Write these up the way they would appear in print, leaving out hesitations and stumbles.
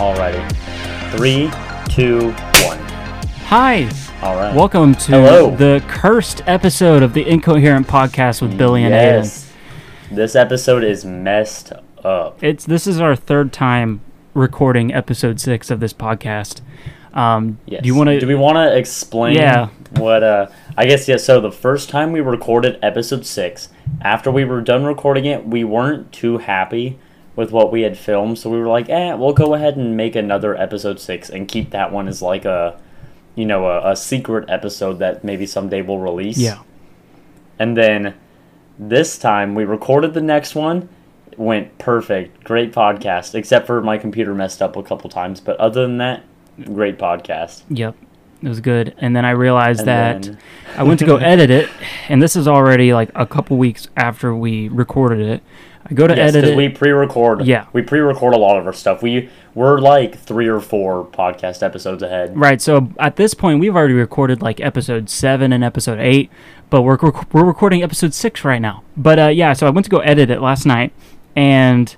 Alrighty. 3, 2, 1. Hi. All right. Welcome to the cursed episode of the Incoherent Podcast with Billy and Aiden. This episode is messed up. This is our third time recording episode 6 of this podcast. Yes. Do we want to explain what I guess so the first time we recorded episode 6, after we were done recording it, we weren't too happy with what we had filmed, so we were like, we'll go ahead and make another episode 6 and keep that one as like a secret episode that maybe someday we'll release. Yeah. And then this time we recorded the next one. It went perfect. Great podcast. Except for my computer messed up a couple times. But other than that, great podcast. Yep. It was good. And then I realized that I went to go edit it. And this is already like a couple weeks after we recorded it. I go to edit it. Because we pre-record. Yeah. We pre-record a lot of our stuff. We're like 3 or 4 podcast episodes ahead. Right. So at this point, we've already recorded like episode 7 and episode 8, but we're recording episode 6 right now. But so I went to go edit it last night, and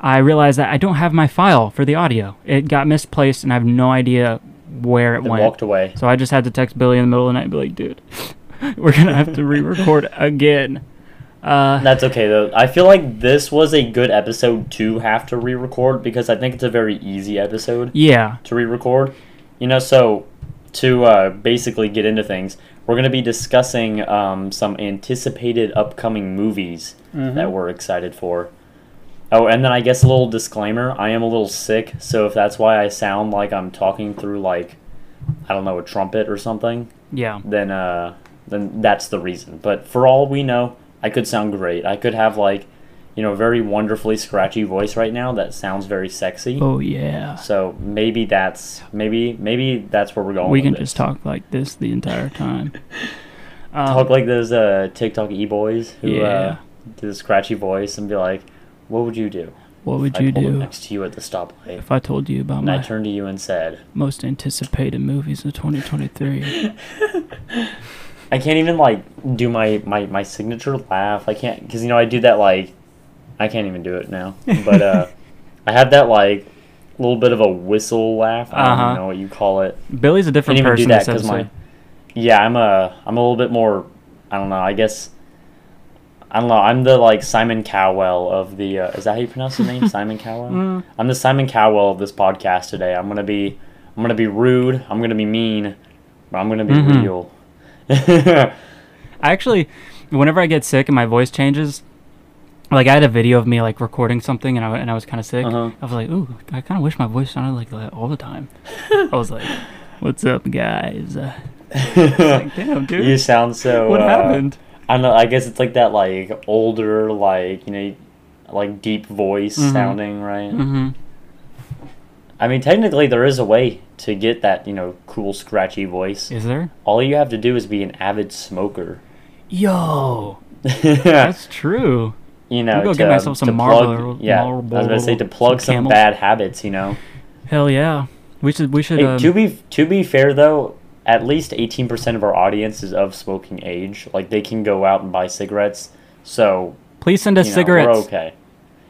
I realized that I don't have my file for the audio. It got misplaced, and I have no idea where it went. It walked away. So I just had to text Billy in the middle of the night and be like, dude, we're going to have to re-record again. That's okay though. I feel like this was a good episode to have to re-record because I think it's a very easy episode. Yeah. To re-record, So to basically get into things, we're going to be discussing some anticipated upcoming movies that we're excited for. Oh, and then I guess a little disclaimer: I am a little sick, so if that's why I sound like I'm talking through like I don't know a trumpet or something. Yeah. Then that's the reason. But for all we know, I could sound great. I could have, like, a very wonderfully scratchy voice right now that sounds very sexy. Oh, yeah. So maybe that's where we're going. We can just talk like this the entire time. Talk like those TikTok e-boys who do the scratchy voice and be like, what would you do? What would you do if I pulled up next to you at the stoplight? If I told you about I turned to you and said, most anticipated movies of 2023. I can't even, like, do my signature laugh. I can't, because, I do that, like, I can't even do it now. But I had that, like, little bit of a whistle laugh. I don't even know what you call it. Billy's a different person. I can't even do that because I'm a little bit more, I'm the, like, Simon Cowell of the, is that how you pronounce his name? Simon Cowell? Mm. I'm the Simon Cowell of this podcast today. I'm going to be rude. I'm going to be mean. But I'm going to be real. I actually, whenever I get sick and my voice changes, like I had a video of me like recording something and I was kind of sick. I was like, ooh, I kind of wish my voice sounded like that all the time. I was like, what's up, guys? Like, damn, dude, you sound so. What happened? I don't know. I guess it's like that, like older, like like deep voice sounding, right? I mean, technically, there is a way to get that, cool, scratchy voice. Is there? All you have to do is be an avid smoker. Yo! That's true. I'll go get myself some Marlboro. Yeah, I was going to say, to plug some bad habits, Hell yeah. We should. Hey, to be fair, though, at least 18% of our audience is of smoking age. Like, they can go out and buy cigarettes, so... Please send us cigarettes. We're okay.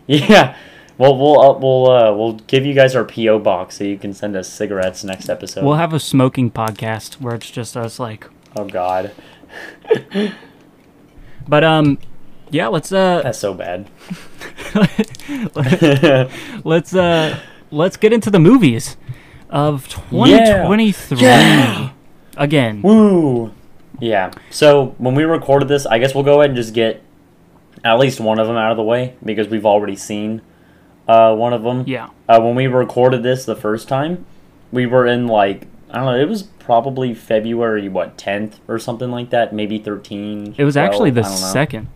Yeah. Well, we'll give you guys our P.O. box so you can send us cigarettes next episode. We'll have a smoking podcast where it's just us, like... Oh, God. But, let's... That's so bad. Let's get into the movies of 2023. Yeah. Again. Woo! Yeah. So, when we recorded this, I guess we'll go ahead and just get at least one of them out of the way because we've already seen... one of them. Yeah. When we recorded this the first time, we were in like, I don't know, it was probably February, 10th or something like that, maybe 13. It was 12, actually the second.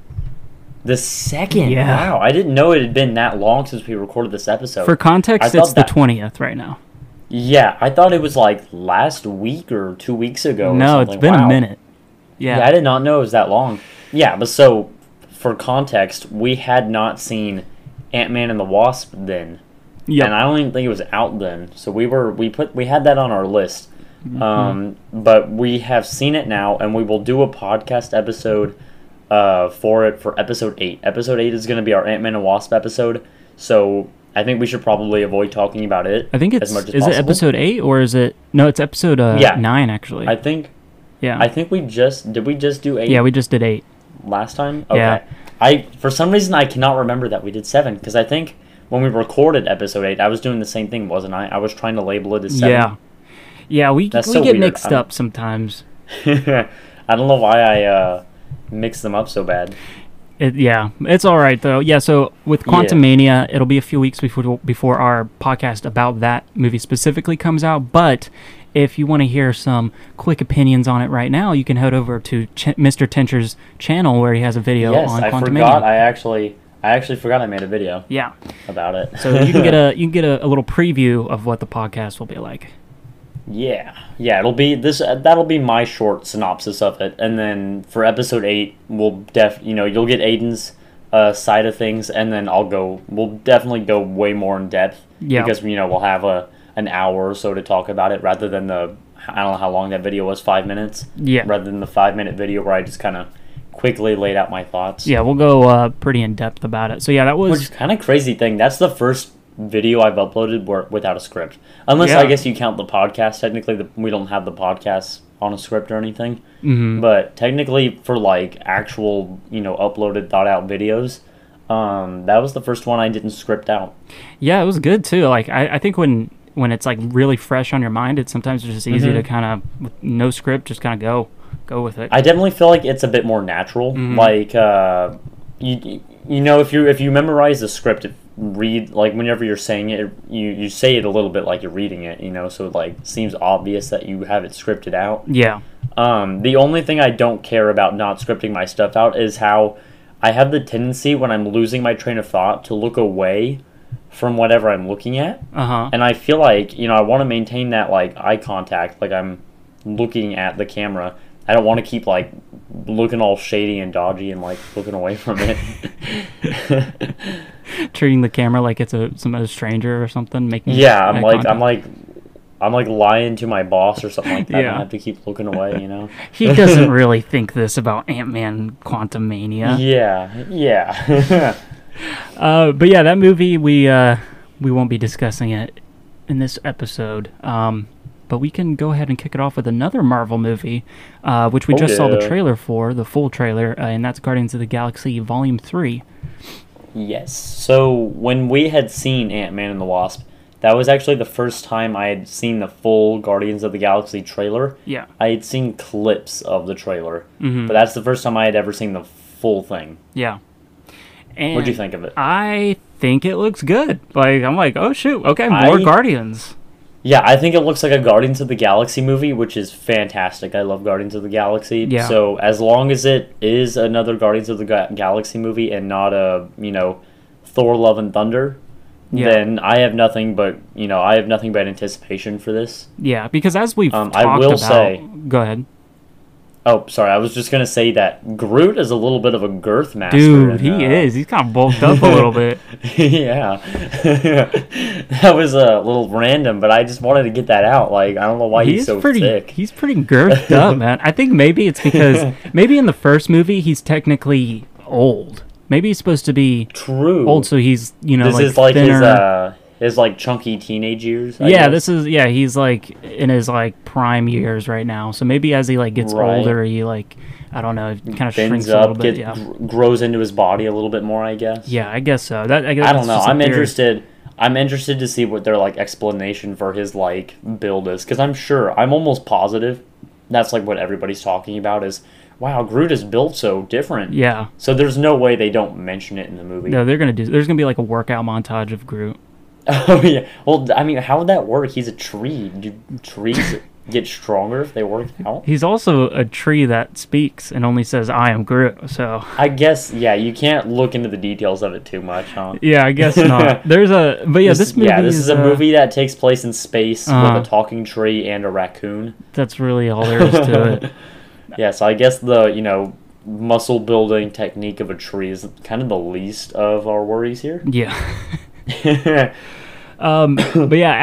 The second? Yeah. Wow. I didn't know it had been that long since we recorded this episode. For context, it's the 20th right now. Yeah. I thought it was like last week or 2 weeks ago. No, it's been a minute. Yeah. I did not know it was that long. Yeah. But so for context, we had not seen Ant-Man and the Wasp then, and I don't even think it was out then. So we had that on our list, but we have seen it now, and we will do a podcast episode for episode 8. Episode 8 is going to be our Ant-Man and Wasp episode. So I think we should probably avoid talking about it. I think it's as much as possible. Is it episode 8 or is it? No, it's episode 9 actually. I think. Yeah. I think we just did. We just do 8. Yeah, we just did 8 last time. Okay. Yeah. For some reason I cannot remember that we did 7 because I think when we recorded episode 8, I was doing the same thing, wasn't I? I was trying to label it as 7. Yeah. Yeah, we get mixed up sometimes. I don't know why I mix them up so bad. It's all right, though. Yeah, so with Quantumania, it'll be a few weeks before our podcast about that movie specifically comes out. But if you want to hear some quick opinions on it right now, you can head over to Mr. Tenture's channel where he has a video on Quantumania. Yes, I forgot. I actually forgot I made a video about it. So you can get a little preview of what the podcast will be like. Yeah, it'll be this. That'll be my short synopsis of it, and then for episode 8, we'll you'll get Aiden's side of things, and then we'll definitely go way more in depth. Yeah. Because we'll have an hour or so to talk about it, rather than I don't know how long that video was, 5 minutes. Yeah. Rather than the 5-minute video where I just kind of quickly laid out my thoughts. Yeah, we'll go pretty in depth about it. So yeah, that was kind of crazy thing. That's the first video I've uploaded without a script, unless I guess you count the podcast. Technically we don't have the podcast on a script or anything, but technically for like actual uploaded thought out videos, that was the first one I didn't script out. Yeah, it was good too. Like I think when it's like really fresh on your mind, it's sometimes just easy to kind of, with no script, just kind of go with it. I definitely feel like it's a bit more natural. Like if you memorize the script, it read like whenever you're saying it, you say it a little bit like you're reading it, so it like seems obvious that you have it scripted out. The only thing I don't care about not scripting my stuff out is how I have the tendency when I'm losing my train of thought to look away from whatever I'm looking at. And I feel like I want to maintain that like eye contact, like I'm looking at the camera. I don't want to keep like looking all shady and dodgy and like looking away from it. Treating the camera like it's some stranger or something. I'm like lying to my boss or something like that. I have to keep looking away. He doesn't really think this about Ant-Man Quantumania. Yeah. But yeah, that movie we won't be discussing it in this episode. But we can go ahead and kick it off with another Marvel movie, which we saw the trailer for, the full trailer, and that's Guardians of the Galaxy Volume 3. Yes. So when we had seen Ant-Man and the Wasp, that was actually the first time I had seen the full Guardians of the Galaxy trailer. Yeah. I had seen clips of the trailer, but that's the first time I had ever seen the full thing. Yeah. And what'd you think of it? I think it looks good. Like, I'm like, oh, shoot. Okay, more Guardians. Yeah, I think it looks like a Guardians of the Galaxy movie, which is fantastic. I love Guardians of the Galaxy. Yeah. So as long as it is another Guardians of the Galaxy movie and not a, Thor: Love and Thunder, then I have nothing but, anticipation for this. Yeah, because as we've talked go ahead. Oh, sorry. I was just going to say that Groot is a little bit of a girth master. Dude, he is. He's kind of bulked up a little bit. Yeah. That was a little random, but I just wanted to get that out. Like, I don't know why he's so thick. He's pretty girthed up, man. I think maybe it's because in the first movie, he's technically old. Maybe he's supposed to be old, so he's, this like thinner. This is like his like chunky teenage years. I guess. He's like in his like prime years right now. So maybe as he like gets older, he like, I don't know, kind of shrinks up a little bit. Grows into his body a little bit more, I guess. Yeah, I guess so. I don't know. I'm interested to see what their like explanation for his like build is, because I'm almost positive that's like what everybody's talking about is, wow, Groot is built so different. Yeah. So there's no way they don't mention it in the movie. No, they're gonna do. There's gonna be like a workout montage of Groot. Oh yeah. Well, I mean, how would that work? He's a tree. Do trees get stronger if they work out? He's also a tree that speaks and only says, "I am Groot." So I guess you can't look into the details of it too much, huh? Yeah, I guess not. This movie. Yeah, this is a movie that takes place in space with a talking tree and a raccoon. That's really all there is to it. Yeah, so I guess the muscle building technique of a tree is kind of the least of our worries here. Yeah. But yeah,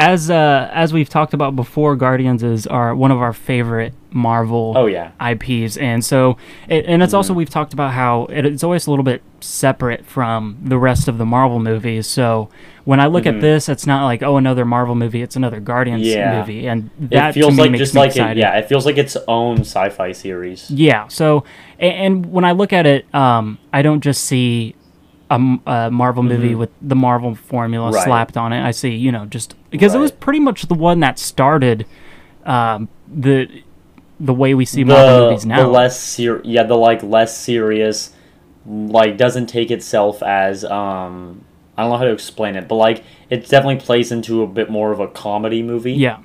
as we've talked about before, Guardians is one of our favorite Marvel IPs, and so it's also, we've talked about how it's always a little bit separate from the rest of the Marvel movies. So when I look at this, it's not like, oh, another Marvel movie, it's another Guardians movie, and that feels like just like it feels like its own sci-fi series. Yeah. So and when I look at it, I don't just see a Marvel movie with the Marvel formula slapped on it. I see, you know, just because it was pretty much the one that started the way we see Marvel movies now. The less less serious, like, doesn't take itself as I don't know how to explain it, but like it definitely plays into a bit more of a comedy movie. Yeah.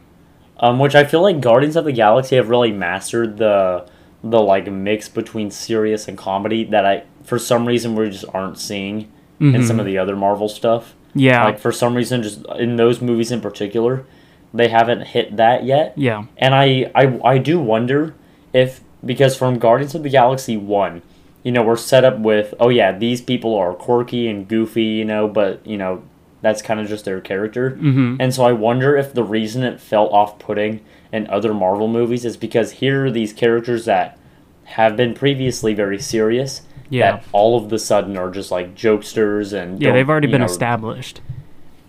Which I feel like Guardians of the Galaxy have really mastered the like mix between serious and comedy that I, for some reason, we just aren't seeing in some of the other Marvel stuff. Yeah. Like, for some reason, just in those movies in particular, they haven't hit that yet. Yeah. And I do wonder if, because from Guardians of the Galaxy 1, you know, we're set up with, oh yeah, these people are quirky and goofy, you know, but, you know, that's kind of just their character. And so I wonder if the reason it felt off-putting in other Marvel movies is because here are these characters that have been previously very serious, that all of the sudden are just like jokesters and they've already been established.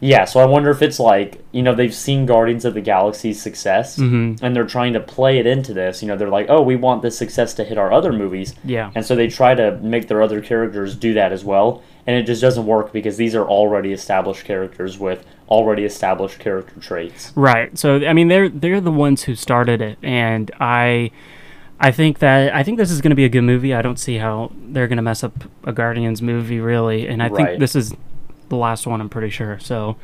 Yeah, so I wonder if it's like, you know, they've seen Guardians of the Galaxy's success and they're trying to play it into this. You know, they're like, oh, we want this success to hit our other movies. Yeah. And so they try to make their other characters do that as well. And it just doesn't work because these are already established characters with already established character traits. Right. So, I mean, they're the ones who started it. And I think this is going to be a good movie. I don't see how they're going to mess up a Guardians movie, really. And I think this is the last one, I'm pretty sure. So,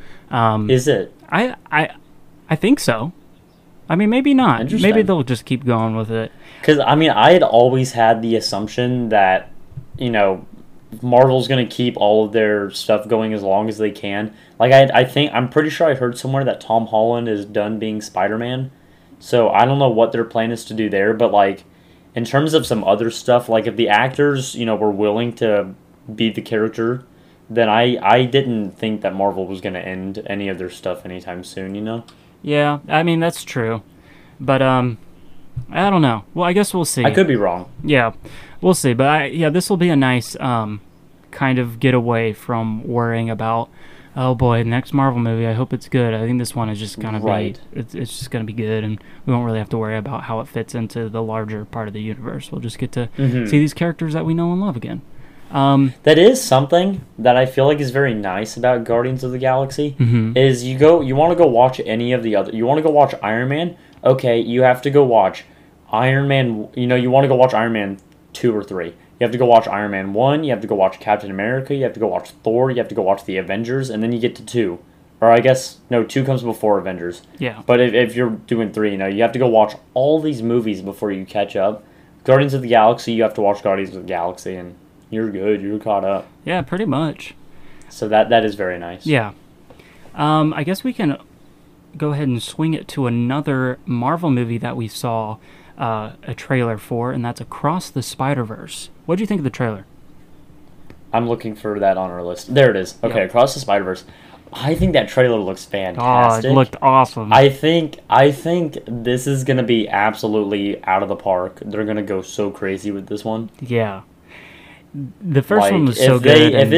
is it? I think so. I mean, maybe not. Maybe they'll just keep going with it. Because, I mean, I had always had the assumption that, you know, Marvel's going to keep all of their stuff going as long as they can. Like, I think, I'm pretty sure I heard somewhere that Tom Holland is done being Spider-Man. So I don't know what their plan is to do there, but like in terms of some other stuff, like if the actors, you know, were willing to be the character, then I didn't think that Marvel was going to end any of their stuff anytime soon, you know? Yeah, I mean, that's true. But I don't know. Well, I guess we'll see. I could be wrong. Yeah, we'll see. But this will be a nice kind of getaway from worrying about, oh boy, next Marvel movie, I hope it's good. I think this one is just going to be, it's just going to be good, and we won't really have to worry about how it fits into the larger part of the universe. We'll just get to see these characters that we know and love again. That is something that I feel like is very nice about Guardians of the Galaxy, is you want to go watch any of the other, you want to go watch Iron Man, okay, you have to go watch Iron Man, you know, you want to go watch Iron Man 2 or 3. You have to go watch Iron Man 1, you have to go watch Captain America, you have to go watch Thor, you have to go watch The Avengers, and then you get to 2. Or I guess, no, 2 comes before Avengers. Yeah. But if you're doing 3, you know, you have to go watch all these movies before you catch up. Guardians of the Galaxy, you have to watch Guardians of the Galaxy, and you're good, you're caught up. Yeah, pretty much. So that is very nice. Yeah. I guess we can go ahead and swing it to another Marvel movie that we saw a trailer for, and that's Across the Spider-Verse. What do you think of the trailer? I'm looking for that on our list. There it is. Okay, yep. Across the Spider-Verse. I think that trailer looks fantastic. Oh, it looked awesome. I think this is going to be absolutely out of the park. They're going to go so crazy with this one. Yeah. The first one was so good. If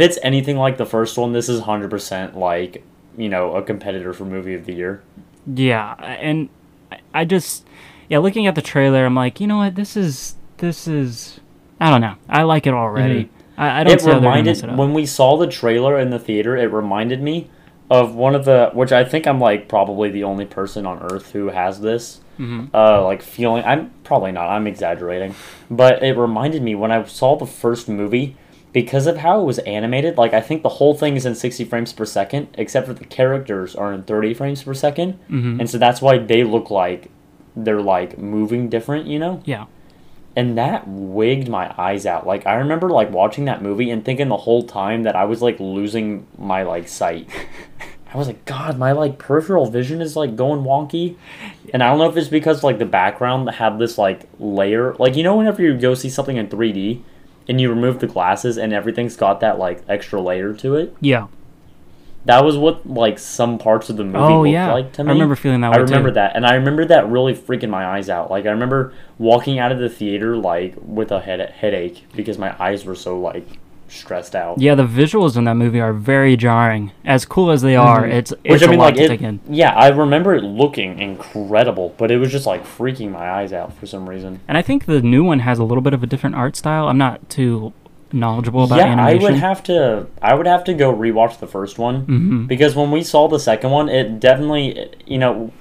it's anything like the first one, this is 100% like, you know, a contender for movie of the year. Yeah, and I just... Yeah, looking at the trailer, I'm like, you know what? This is. I don't know. I like it already. I don't. It reminded when we saw the trailer in the theater. It reminded me of one of the, which I think I'm like probably the only person on Earth who has this like feeling. I'm probably not. I'm exaggerating, but it reminded me when I saw the first movie because of how it was animated. Like I think the whole thing is in 60 frames per second, except for the characters are in 30 frames per second, and so that's why they look like. They're like moving different, you know? Yeah. And that wigged my eyes out. Like I remember like watching that movie and thinking the whole time that I was like losing my like sight. I was like, God, my like peripheral vision is like going wonky. And I don't know if it's because like the background had this like layer, like, you know, whenever you go see something in 3D and you remove the glasses and everything's got that like extra layer to it. Yeah. That was what, like, some parts of the movie looked like to me. I remember feeling that way, too. I remember that, and I remember that really freaking my eyes out. Like, I remember walking out of the theater, like, with a headache because my eyes were so, like, stressed out. Yeah, the visuals in that movie are very jarring. As cool as they are, it's a lot to take in. Yeah, I remember it looking incredible, but it was just, like, freaking my eyes out for some reason. And I think the new one has a little bit of a different art style. I'm not too knowledgeable about animation. I would have to go rewatch the first one, because when we saw the second one, it definitely, you know,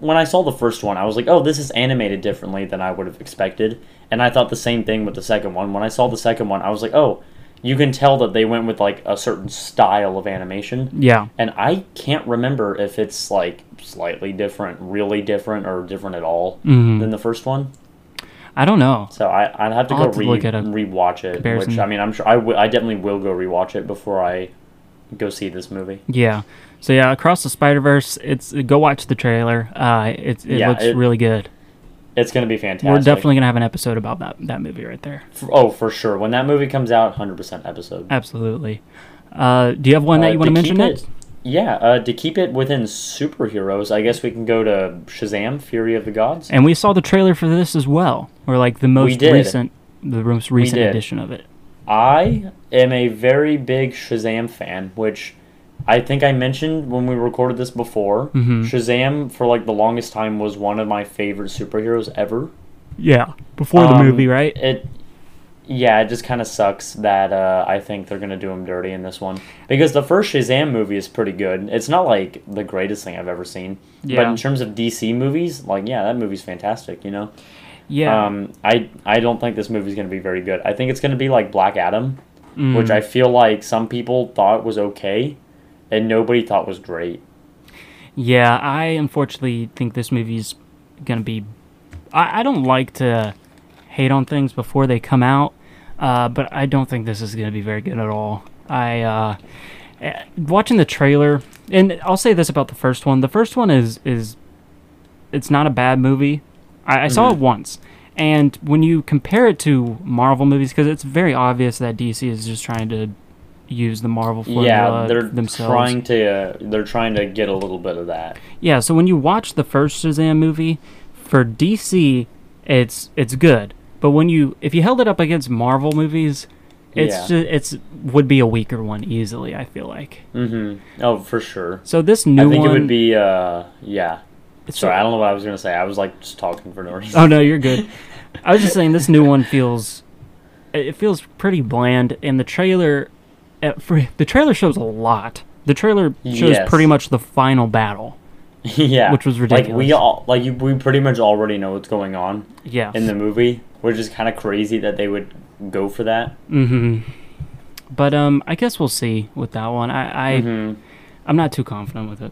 when I saw the first one, I was like, oh, this is animated differently than I would have expected, and I thought the same thing with the second one. When I saw the second one, I was like, oh, you can tell that they went with, like, a certain style of animation. Yeah. And I can't remember if it's, like, slightly different, really different, or different at all than the first one. I don't know. So I'd have to rewatch it, which, I mean, I'm sure I definitely will go rewatch it before I go see this movie. Yeah. So yeah, Across the Spider-Verse, go watch the trailer. It looks really good. It's going to be fantastic. We're definitely going to have an episode about that movie right there. For sure. When that movie comes out, 100% episode. Absolutely. Do you have one that you want to mention next? Yeah, to keep it within superheroes, I guess we can go to Shazam! Fury of the Gods. And we saw the trailer for this as well, or like the most recent edition of it. I am a very big Shazam fan, which I think I mentioned when we recorded this before. Shazam, for like the longest time, was one of my favorite superheroes ever. Yeah, before the movie, right? Yeah, it just kind of sucks that I think they're going to do him dirty in this one. Because the first Shazam movie is pretty good. It's not, like, the greatest thing I've ever seen. Yeah. But in terms of DC movies, like, yeah, that movie's fantastic, you know? Yeah. I don't think this movie's going to be very good. I think it's going to be like Black Adam, which I feel like some people thought was okay, and nobody thought was great. Yeah, I unfortunately think this movie's going to be... I don't like to hate on things before they come out, but I don't think this is going to be very good at all. Watching the trailer, and I'll say this about the first one. The first one is it's not a bad movie. I saw it once, and when you compare it to Marvel movies, because it's very obvious that DC is just trying to use the Marvel formula themselves. They're trying to get a little bit of that. Yeah, so when you watch the first Shazam movie, for DC, it's good. But if you held it up against Marvel movies, would be a weaker one easily, I feel like. Oh, for sure. So this new one... I think it would be, Sorry, I don't know what I was going to say. I was, like, just talking for no reason. Oh, no, you're good. I was just saying this new one feels pretty bland, and the trailer... the trailer shows a lot. The trailer shows pretty much the final battle. Yeah. Which was ridiculous. Like, we pretty much already know what's going on in the movie, which is kind of crazy that they would go for that. But I guess we'll see with that one. I'm not too confident with it.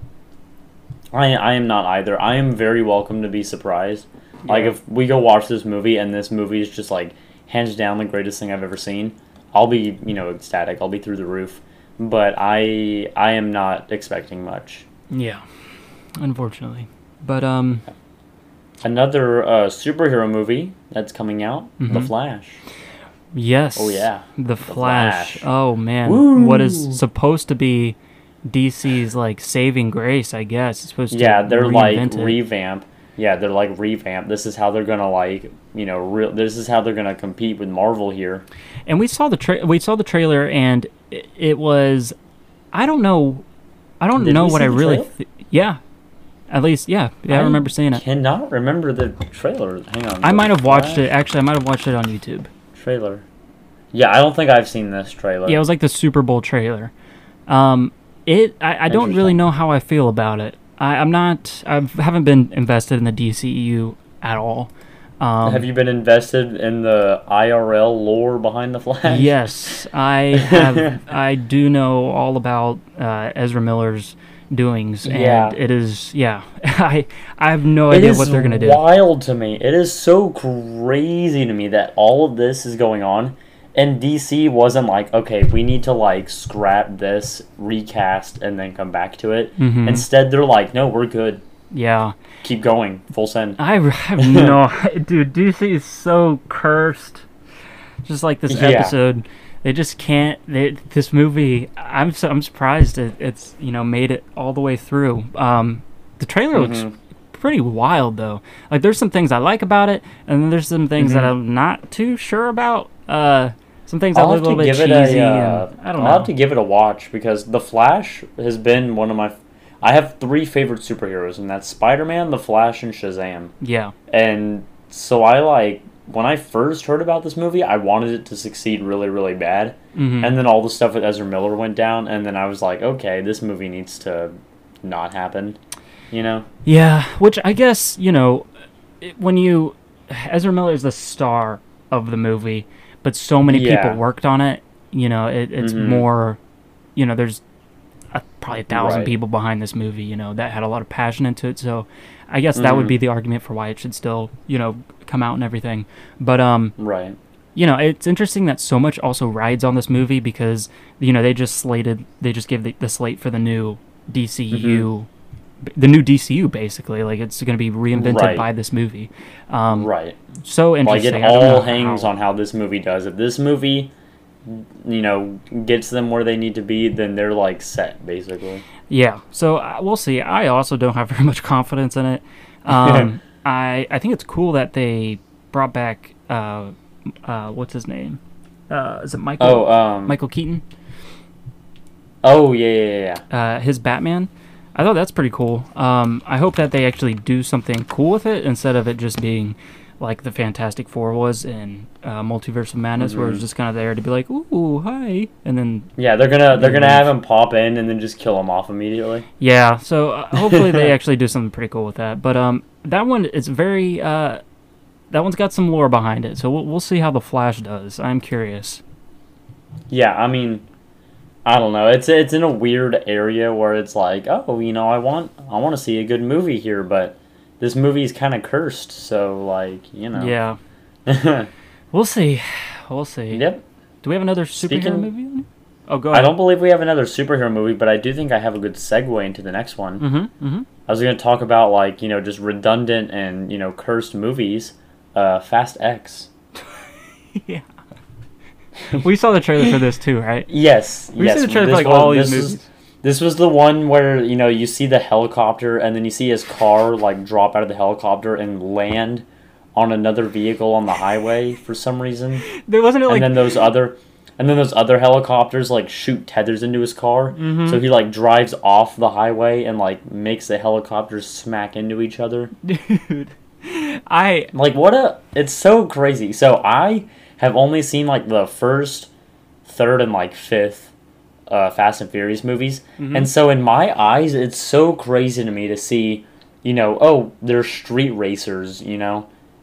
I am not either. I am very welcome to be surprised. Yeah. Like, if we go watch this movie and this movie is just, like, hands down the greatest thing I've ever seen, I'll be, you know, ecstatic. I'll be through the roof. But I am not expecting much. Yeah. Unfortunately. But another superhero movie that's coming out, The Flash. Yes. Oh yeah. The Flash. Oh man. Woo. What is supposed to be DC's like saving grace, I guess. It's supposed to revamp. Yeah, they're like revamp. This is how they're going to this is how they're going to compete with Marvel here. And we saw the trailer and it was I don't know what I really at least, I remember seeing it. I cannot remember the trailer. Hang on. I might have watched it. Actually, I might have watched it on YouTube. Trailer. Yeah, I don't think I've seen this trailer. Yeah, it was like the Super Bowl trailer. I don't really know how I feel about it. I haven't been invested in the DCEU at all. Have you been invested in the IRL lore behind The Flash? Yes, I have. I do know all about Ezra Miller's doings, and it is I have no idea what they're gonna do. It is wild to me. It is so crazy to me that all of this is going on, and DC wasn't like, okay, we need to like scrap this, recast, and then come back to it. Instead, they're like, no, we're good. Yeah, keep going, full send. I have no, dude. DC is so cursed. Just like this episode. They just can't. This movie, I'm surprised it's made it all the way through. The trailer looks pretty wild though. Like there's some things I like about it, and then there's some things that I'm not too sure about. Some things I look a little bit cheesy. I don't know. I'll have to give it a watch because The Flash has been one of my. I have three favorite superheroes, and that's Spider-Man, The Flash, and Shazam. Yeah. And so I like. When I first heard about this movie, I wanted it to succeed really, really bad. Mm-hmm. And then all the stuff with Ezra Miller went down, and then I was like, okay, this movie needs to not happen, Yeah, which I guess, when you... Ezra Miller is the star of the movie, but so many people worked on it, it's more... there's probably 1,000 people behind this movie, that had a lot of passion into it, so... I guess that would be the argument for why it should still, come out and everything. But, it's interesting that so much also rides on this movie because, they just give the slate for the new DCU, the new DCU basically. Like, it's going to be reinvented by this movie. So interesting. Like, it all hangs on how this movie does. If this movie, gets them where they need to be, then they're, set, basically. Yeah, so we'll see. I also don't have very much confidence in it. I think it's cool that they brought back, what's his name? Is it Michael? Michael Keaton? Oh, yeah. His Batman. I thought that's pretty cool. I hope that they actually do something cool with it instead of it just being like the Fantastic Four was in Multiverse of Madness, where it was just kind of there to be like, ooh, hi, and then... Yeah, they're gonna have him pop in and then just kill him off immediately. Yeah, so hopefully they actually do something pretty cool with that. But that one is very... that one's got some lore behind it, so we'll see how The Flash does. I'm curious. Yeah, I mean, I don't know. It's in a weird area where it's like, oh, I want to see a good movie here, but... This movie's kind of cursed, so, Yeah. We'll see. Yep. Do we have another superhero movie? Oh, go ahead. I don't believe we have another superhero movie, but I do think I have a good segue into the next one. I was going to talk about, just redundant and, cursed movies. Fast X. Yeah. We saw the trailer for this, too, right? Yes. We saw the trailer for, all these movies. This was the one where, you see the helicopter and then you see his car, drop out of the helicopter and land on another vehicle on the highway for some reason. There wasn't and then those other helicopters, shoot tethers into his car. Mm-hmm. So he, drives off the highway and, makes the helicopters smack into each other. Dude. It's so crazy. So I have only seen, the first, third, and, fifth. Fast and Furious movies. And so in my eyes, it's so crazy to me to see, they're street racers, and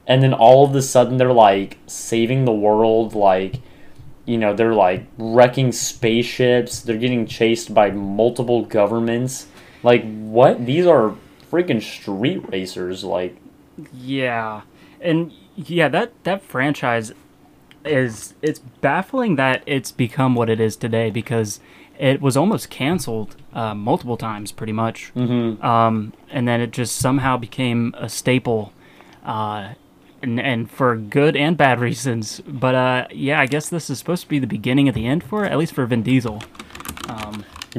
then all of a sudden they're saving the world, they're wrecking spaceships, they're getting chased by multiple governments. What? These are freaking street racers, Yeah. And yeah, that franchise is it's baffling that it's become what it is today because it was almost canceled multiple times pretty much and then it just somehow became a staple and for good and bad reasons but I guess this is supposed to be the beginning of the end for it, at least for Vin Diesel.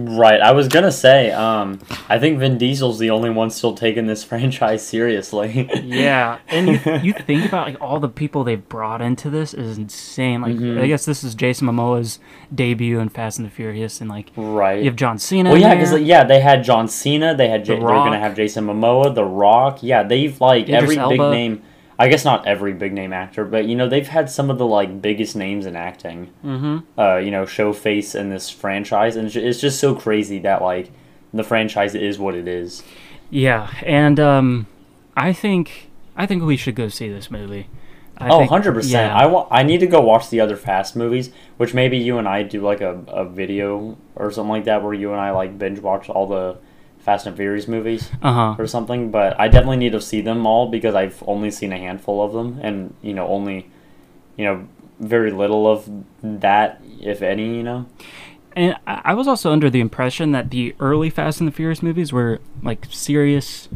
I was gonna say I think Vin Diesel's the only one still taking this franchise seriously. Yeah, and you think about all the people they've brought into this is insane. I guess this is Jason Momoa's debut in Fast and the Furious, and you have John Cena. Well, yeah, because they had John Cena, they had they're gonna have Jason Momoa, The Rock. Yeah, they've Idris every Elba. Big name. I guess not every big name actor, but they've had some of the biggest names in acting. Show face in this franchise, and it's just so crazy that the franchise is what it is. Yeah, and I think we should go see this movie. 100%. I need to go watch the other Fast movies, which maybe you and I do a video or something like that, where you and I binge watch all the Fast and Furious movies or something, but I definitely need to see them all because I've only seen a handful of them, and only very little of that, if any. And I was also under the impression that the early Fast and the Furious movies were serious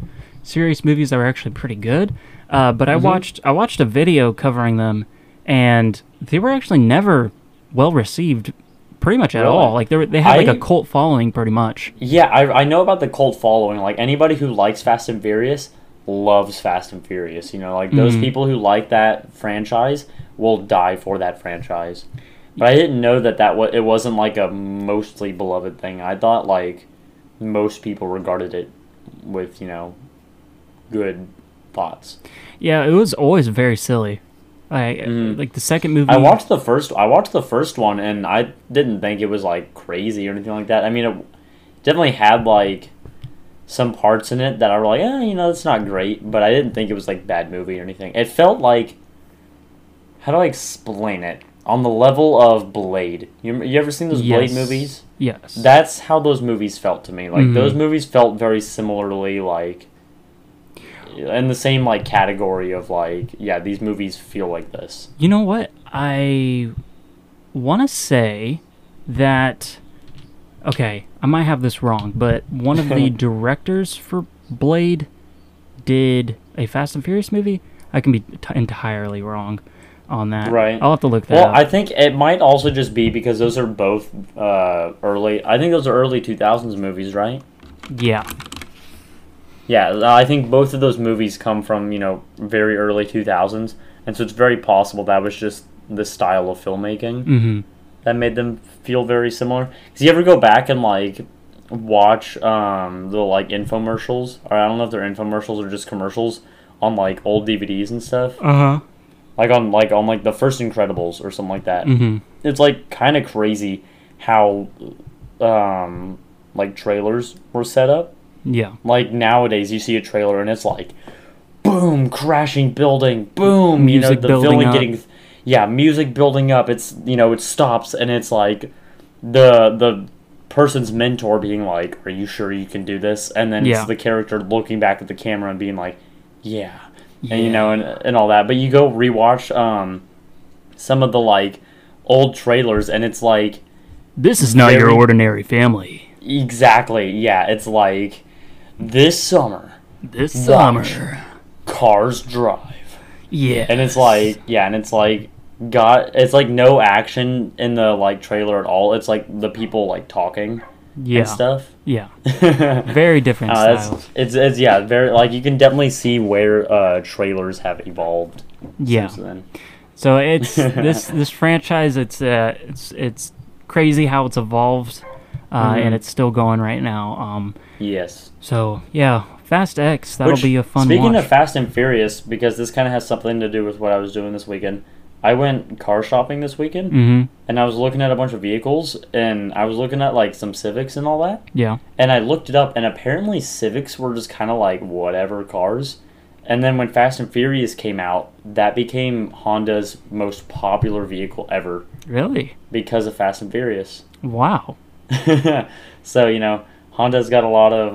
movies that were actually pretty good, but I watched a video covering them, and they were actually never well received pretty much at all. Like they had like a cult following pretty much. Yeah, I know about the cult following. Like anybody who likes Fast and Furious loves Fast and Furious. You know, like those people who like that franchise will die for that franchise. But I didn't know that it wasn't like a mostly beloved thing. I thought like most people regarded it with, you know, good thoughts. Yeah, it was always very silly. Like the second movie. I watched the first one, and I didn't think it was like crazy or anything like that. I mean, it definitely had like some parts in it that I were like, you know, that's not great. But I didn't think it was like bad movie or anything. It felt like, how do I explain it? On the level of Blade. You ever seen those Blade movies? Yes. That's how those movies felt to me. Like those movies felt very similarly, like in the same like category of like, yeah, these movies feel like this. You know what? I want to say that, okay, I might have this wrong, but one of the directors for Blade did a Fast and Furious movie. I can be entirely wrong on that. Right. I'll have to look that up. Well, I think it might also just be because those are both early 2000s movies, right? Yeah. Yeah, I think both of those movies come from, you know, very early 2000s, and so it's very possible that was just the style of filmmaking that made them feel very similar. Because you ever go back and, like, watch little, like, infomercials, or I don't know if they're infomercials or just commercials, on, like, old DVDs and stuff? Uh-huh. Like on the first Incredibles or something like that. It's like kind of crazy how like trailers were set up. Yeah. Like nowadays you see a trailer and it's like boom, crashing building, boom, music, you know, the villain getting music building up. It's, you know, it stops and it's like the person's mentor being like, "Are you sure you can do this?" And then it's the character looking back at the camera and being like, "Yeah." Yeah. And, you know, and all that. But you go rewatch some of the, like, old trailers, and it's like... This is not your ordinary family. Exactly, yeah. It's like, this summer, Cars Drive. Yeah. And it's like, it's like no action in the, like, trailer at all. It's like the people, like, talking. Yeah. And stuff. Yeah. Very different styles. It's yeah, very, like, you can definitely see where trailers have evolved. Yeah. Since then. So it's this franchise, it's crazy how it's evolved and it's still going right now. Yes. So, yeah, Fast X, that'll be a fun speaking watch. Of Fast and Furious, because this kind of has something to do with what I was doing this weekend. I went car shopping this weekend, and I was looking at a bunch of vehicles, and I was looking at, like, some Civics and all that. Yeah. And I looked it up, and apparently Civics were just kind of, like, whatever cars. And then when Fast and Furious came out, that became Honda's most popular vehicle ever. Really? Because of Fast and Furious. Wow. So, you know, Honda's got a lot of...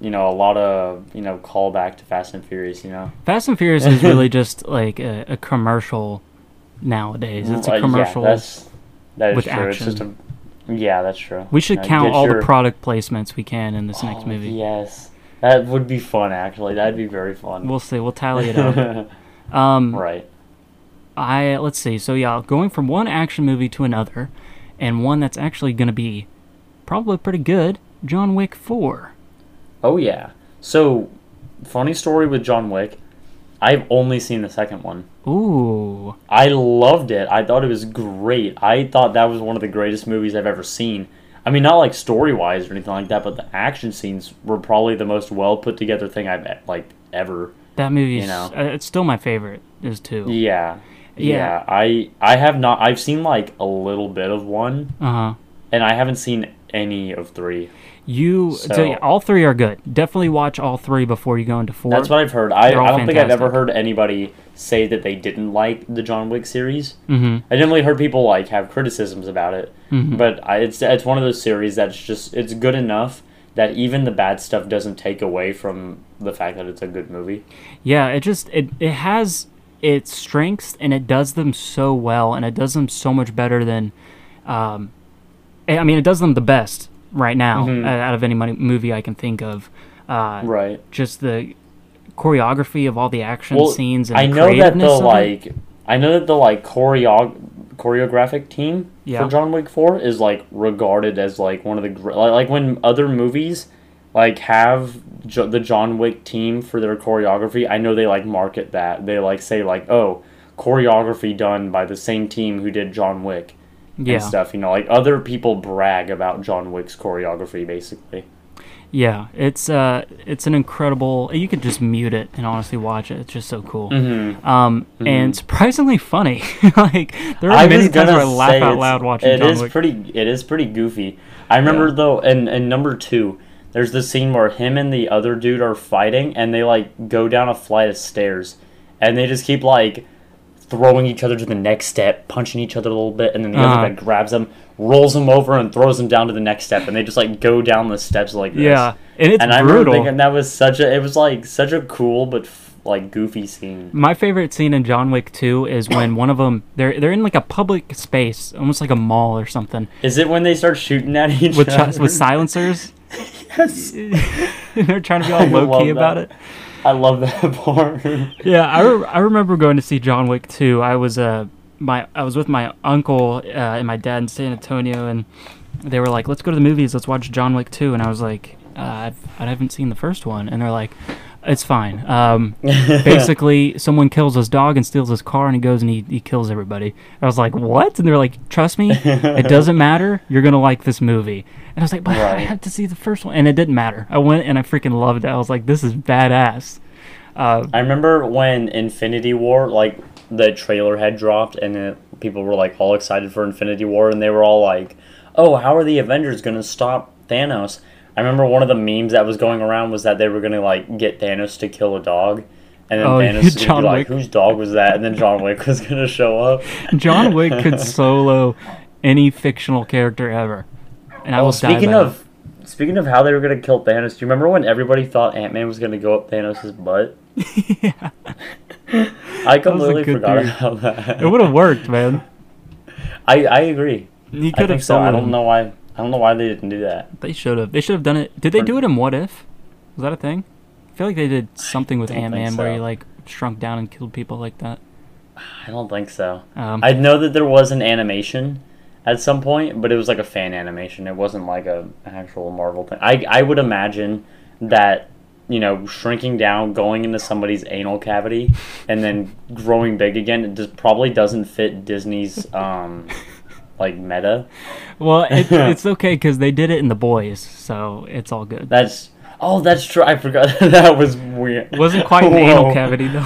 callback to Fast and Furious, you know. Fast and Furious is really just like a commercial nowadays. It's a commercial with true. Action. It's just that's true. We should count all the product placements we can in this next movie. Yes. That would be fun, actually. That'd be very fun. We'll see. We'll tally it up. Right. Let's see. So, yeah, going from one action movie to another, and one that's actually going to be probably pretty good, John Wick 4. Oh, yeah. So, funny story with John Wick. I've only seen the second one. Ooh. I loved it. I thought it was great. I thought that was one of the greatest movies I've ever seen. I mean, not like story-wise or anything like that, but the action scenes were probably the most well-put-together thing I've, like, ever. That movie's, you know? It's still my favorite, is two. Yeah. Yeah. I have not... I've seen, like, a little bit of one. Uh-huh. And I haven't seen any of three. All three are good. Definitely watch all three before you go into four. That's what I've heard. I don't think I've ever heard anybody say that they didn't like the John Wick series. I definitely heard people like have criticisms about it, but it's one of those series that's just, it's good enough that even the bad stuff doesn't take away from the fact that it's a good movie. Yeah, it just it has its strengths and it does them so well, and it does them so much better than, I mean, it does them the best right now out of any movie I can think of. Right. Just the choreography of all the action scenes and I know that the choreography choreographic team for John Wick 4 is like regarded as like one of the like when other movies like have the John Wick team for their choreography. I know they like market that. They like say like, oh, choreography done by the same team who did John Wick and stuff. You know, like other people brag about John Wick's choreography basically. Yeah, it's an incredible... You could just mute it and honestly watch it. It's just so cool. Mm-hmm. And surprisingly funny. Like, there are many times where I laugh out loud watching John Wick. It is pretty goofy. I remember, though, in number two, there's this scene where him and the other dude are fighting, and they, like, go down a flight of stairs. And they just keep, like, throwing each other to the next step, punching each other a little bit, and then the other guy grabs them, rolls them over, and throws them down to the next step, and they just like go down the steps like this. Yeah, and it's brutal. I remember thinking that was such a cool but like goofy scene. My favorite scene in John Wick 2 is when one of them they're in like a public space, almost like a mall or something. Is it when they start shooting at each other with silencers? Yes, they're trying to be all low key about it. I love that part. Yeah, I remember going to see John Wick 2. I was with my uncle and my dad in San Antonio, and they were like, "Let's go to the movies. Let's watch John Wick 2." And I was like, "I haven't seen the first one." And they're like, "It's fine. Basically, someone kills his dog and steals his car, and he goes and he kills everybody." And I was like, "What?" And they're like, "Trust me, it doesn't matter. You're gonna like this movie." And I was like, but I had to see the first one. And it didn't matter. I went and I freaking loved it. I was like, this is badass. I remember when Infinity War, like, the trailer had dropped and people were, like, all excited for Infinity War. And they were all like, oh, how are the Avengers going to stop Thanos? I remember one of the memes that was going around was that they were going to, like, get Thanos to kill a dog. And then Thanos was going to be like, whose dog was that? And then John Wick was going to show up. John Wick could solo any fictional character ever. And I speaking of how they were gonna kill Thanos, do you remember when everybody thought Ant-Man was gonna go up Thanos' butt? Yeah, I completely forgot about that. It would have worked, man. I agree. You could have. So. I don't know why they didn't do that. They should have. They should have done it. Did they do it in What If? Was that a thing? I feel like they did something with Ant-Man where he like shrunk down and killed people like that. I don't think so. I know that there was an animation at some point, but it was like a fan animation. It wasn't like an actual Marvel thing. I would imagine that, you know, shrinking down, going into somebody's anal cavity, and then growing big again, it just probably doesn't fit Disney's, like, meta. Well, it's okay, because they did it in The Boys, so it's all good. That's true. I forgot. That was weird. It wasn't quite an anal cavity, though.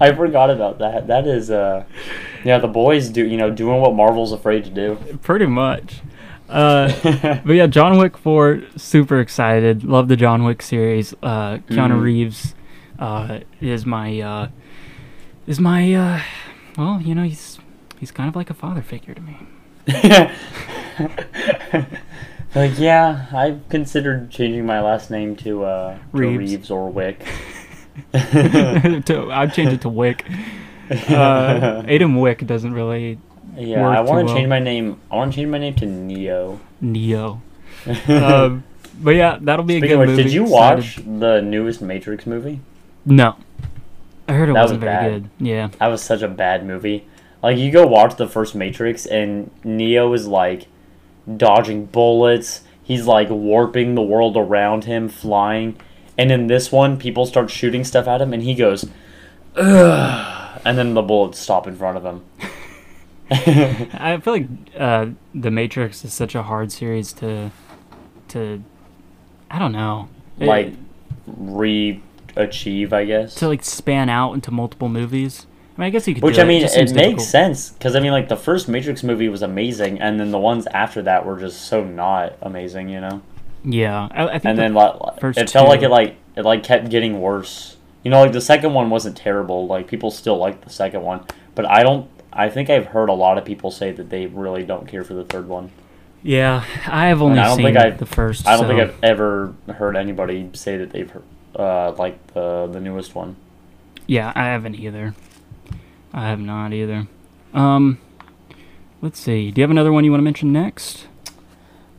I forgot about that. That is, yeah, The Boys do, you know, doing what Marvel's afraid to do. Pretty much. But yeah, John Wick 4, super excited. Love the John Wick series. Keanu Reeves is my, well, you know, he's kind of like a father figure to me. Like, yeah, I've considered changing my last name to Reeves or Wick. I'd change it to Wick. Aiden Wick doesn't really. Yeah, work I want to change my name. I want to change my name to Neo. But yeah, that'll be a good movie. Did you watch the newest Matrix movie? No, I heard it wasn't very good. Yeah, that was such a bad movie. Like, you go watch the first Matrix, and Neo is like dodging bullets, he's like warping the world around him, flying, and in this one people start shooting stuff at him and he goes, ugh, and then the bullets stop in front of him. I feel like The Matrix is such a hard series to I don't know, like re-achieve, I guess, to like span out into multiple movies. I mean, I guess you could do it. Which, I mean, it makes sense, because, I mean, like, the first Matrix movie was amazing, and then the ones after that were just so not amazing, you know? Yeah. I think it felt like it kept getting worse. You know, like, the second one wasn't terrible. Like, people still liked the second one, but I think I've heard a lot of people say that they really don't care for the third one. Yeah, I have only seen the first. I don't think I've ever heard anybody say that they've liked the newest one. Yeah, I haven't either. I have not either. Let's see. Do you have another one you want to mention next?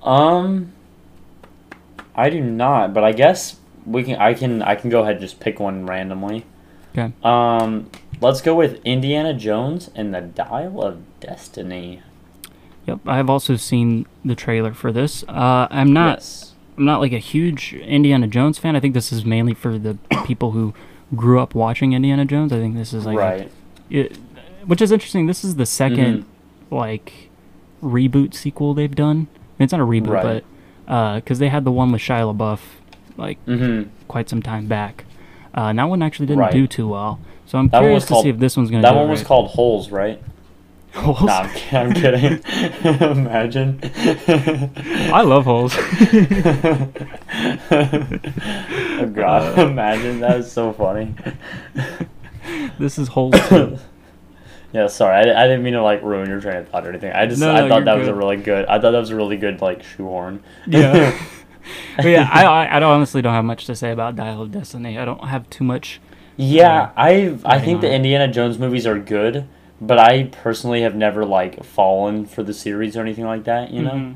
I do not, but I guess I can go ahead and just pick one randomly. Okay. Let's go with Indiana Jones and the Dial of Destiny. Yep, I've also seen the trailer for this. I'm not like a huge Indiana Jones fan. I think this is mainly for the people who grew up watching Indiana Jones. I think this is like, which is interesting. This is the second like reboot sequel they've done. I mean, it's not a reboot, but because they had the one with Shia LaBeouf like quite some time back. And that one actually didn't do too well. So I'm curious to see if this one's going to do it. That one was called Holes, right? Holes? No, I'm kidding. Imagine. I love Holes. Oh, God. Imagine. That is so funny. This is Holes 2. Yeah, sorry. I didn't mean to, like, ruin your train of thought or anything. I thought that was a really good, like, shoehorn. Yeah. But yeah, I honestly don't have much to say about Dial of Destiny. I don't have too much. Yeah, I think the Indiana Jones movies are good, but I personally have never like fallen for the series or anything like that. You know,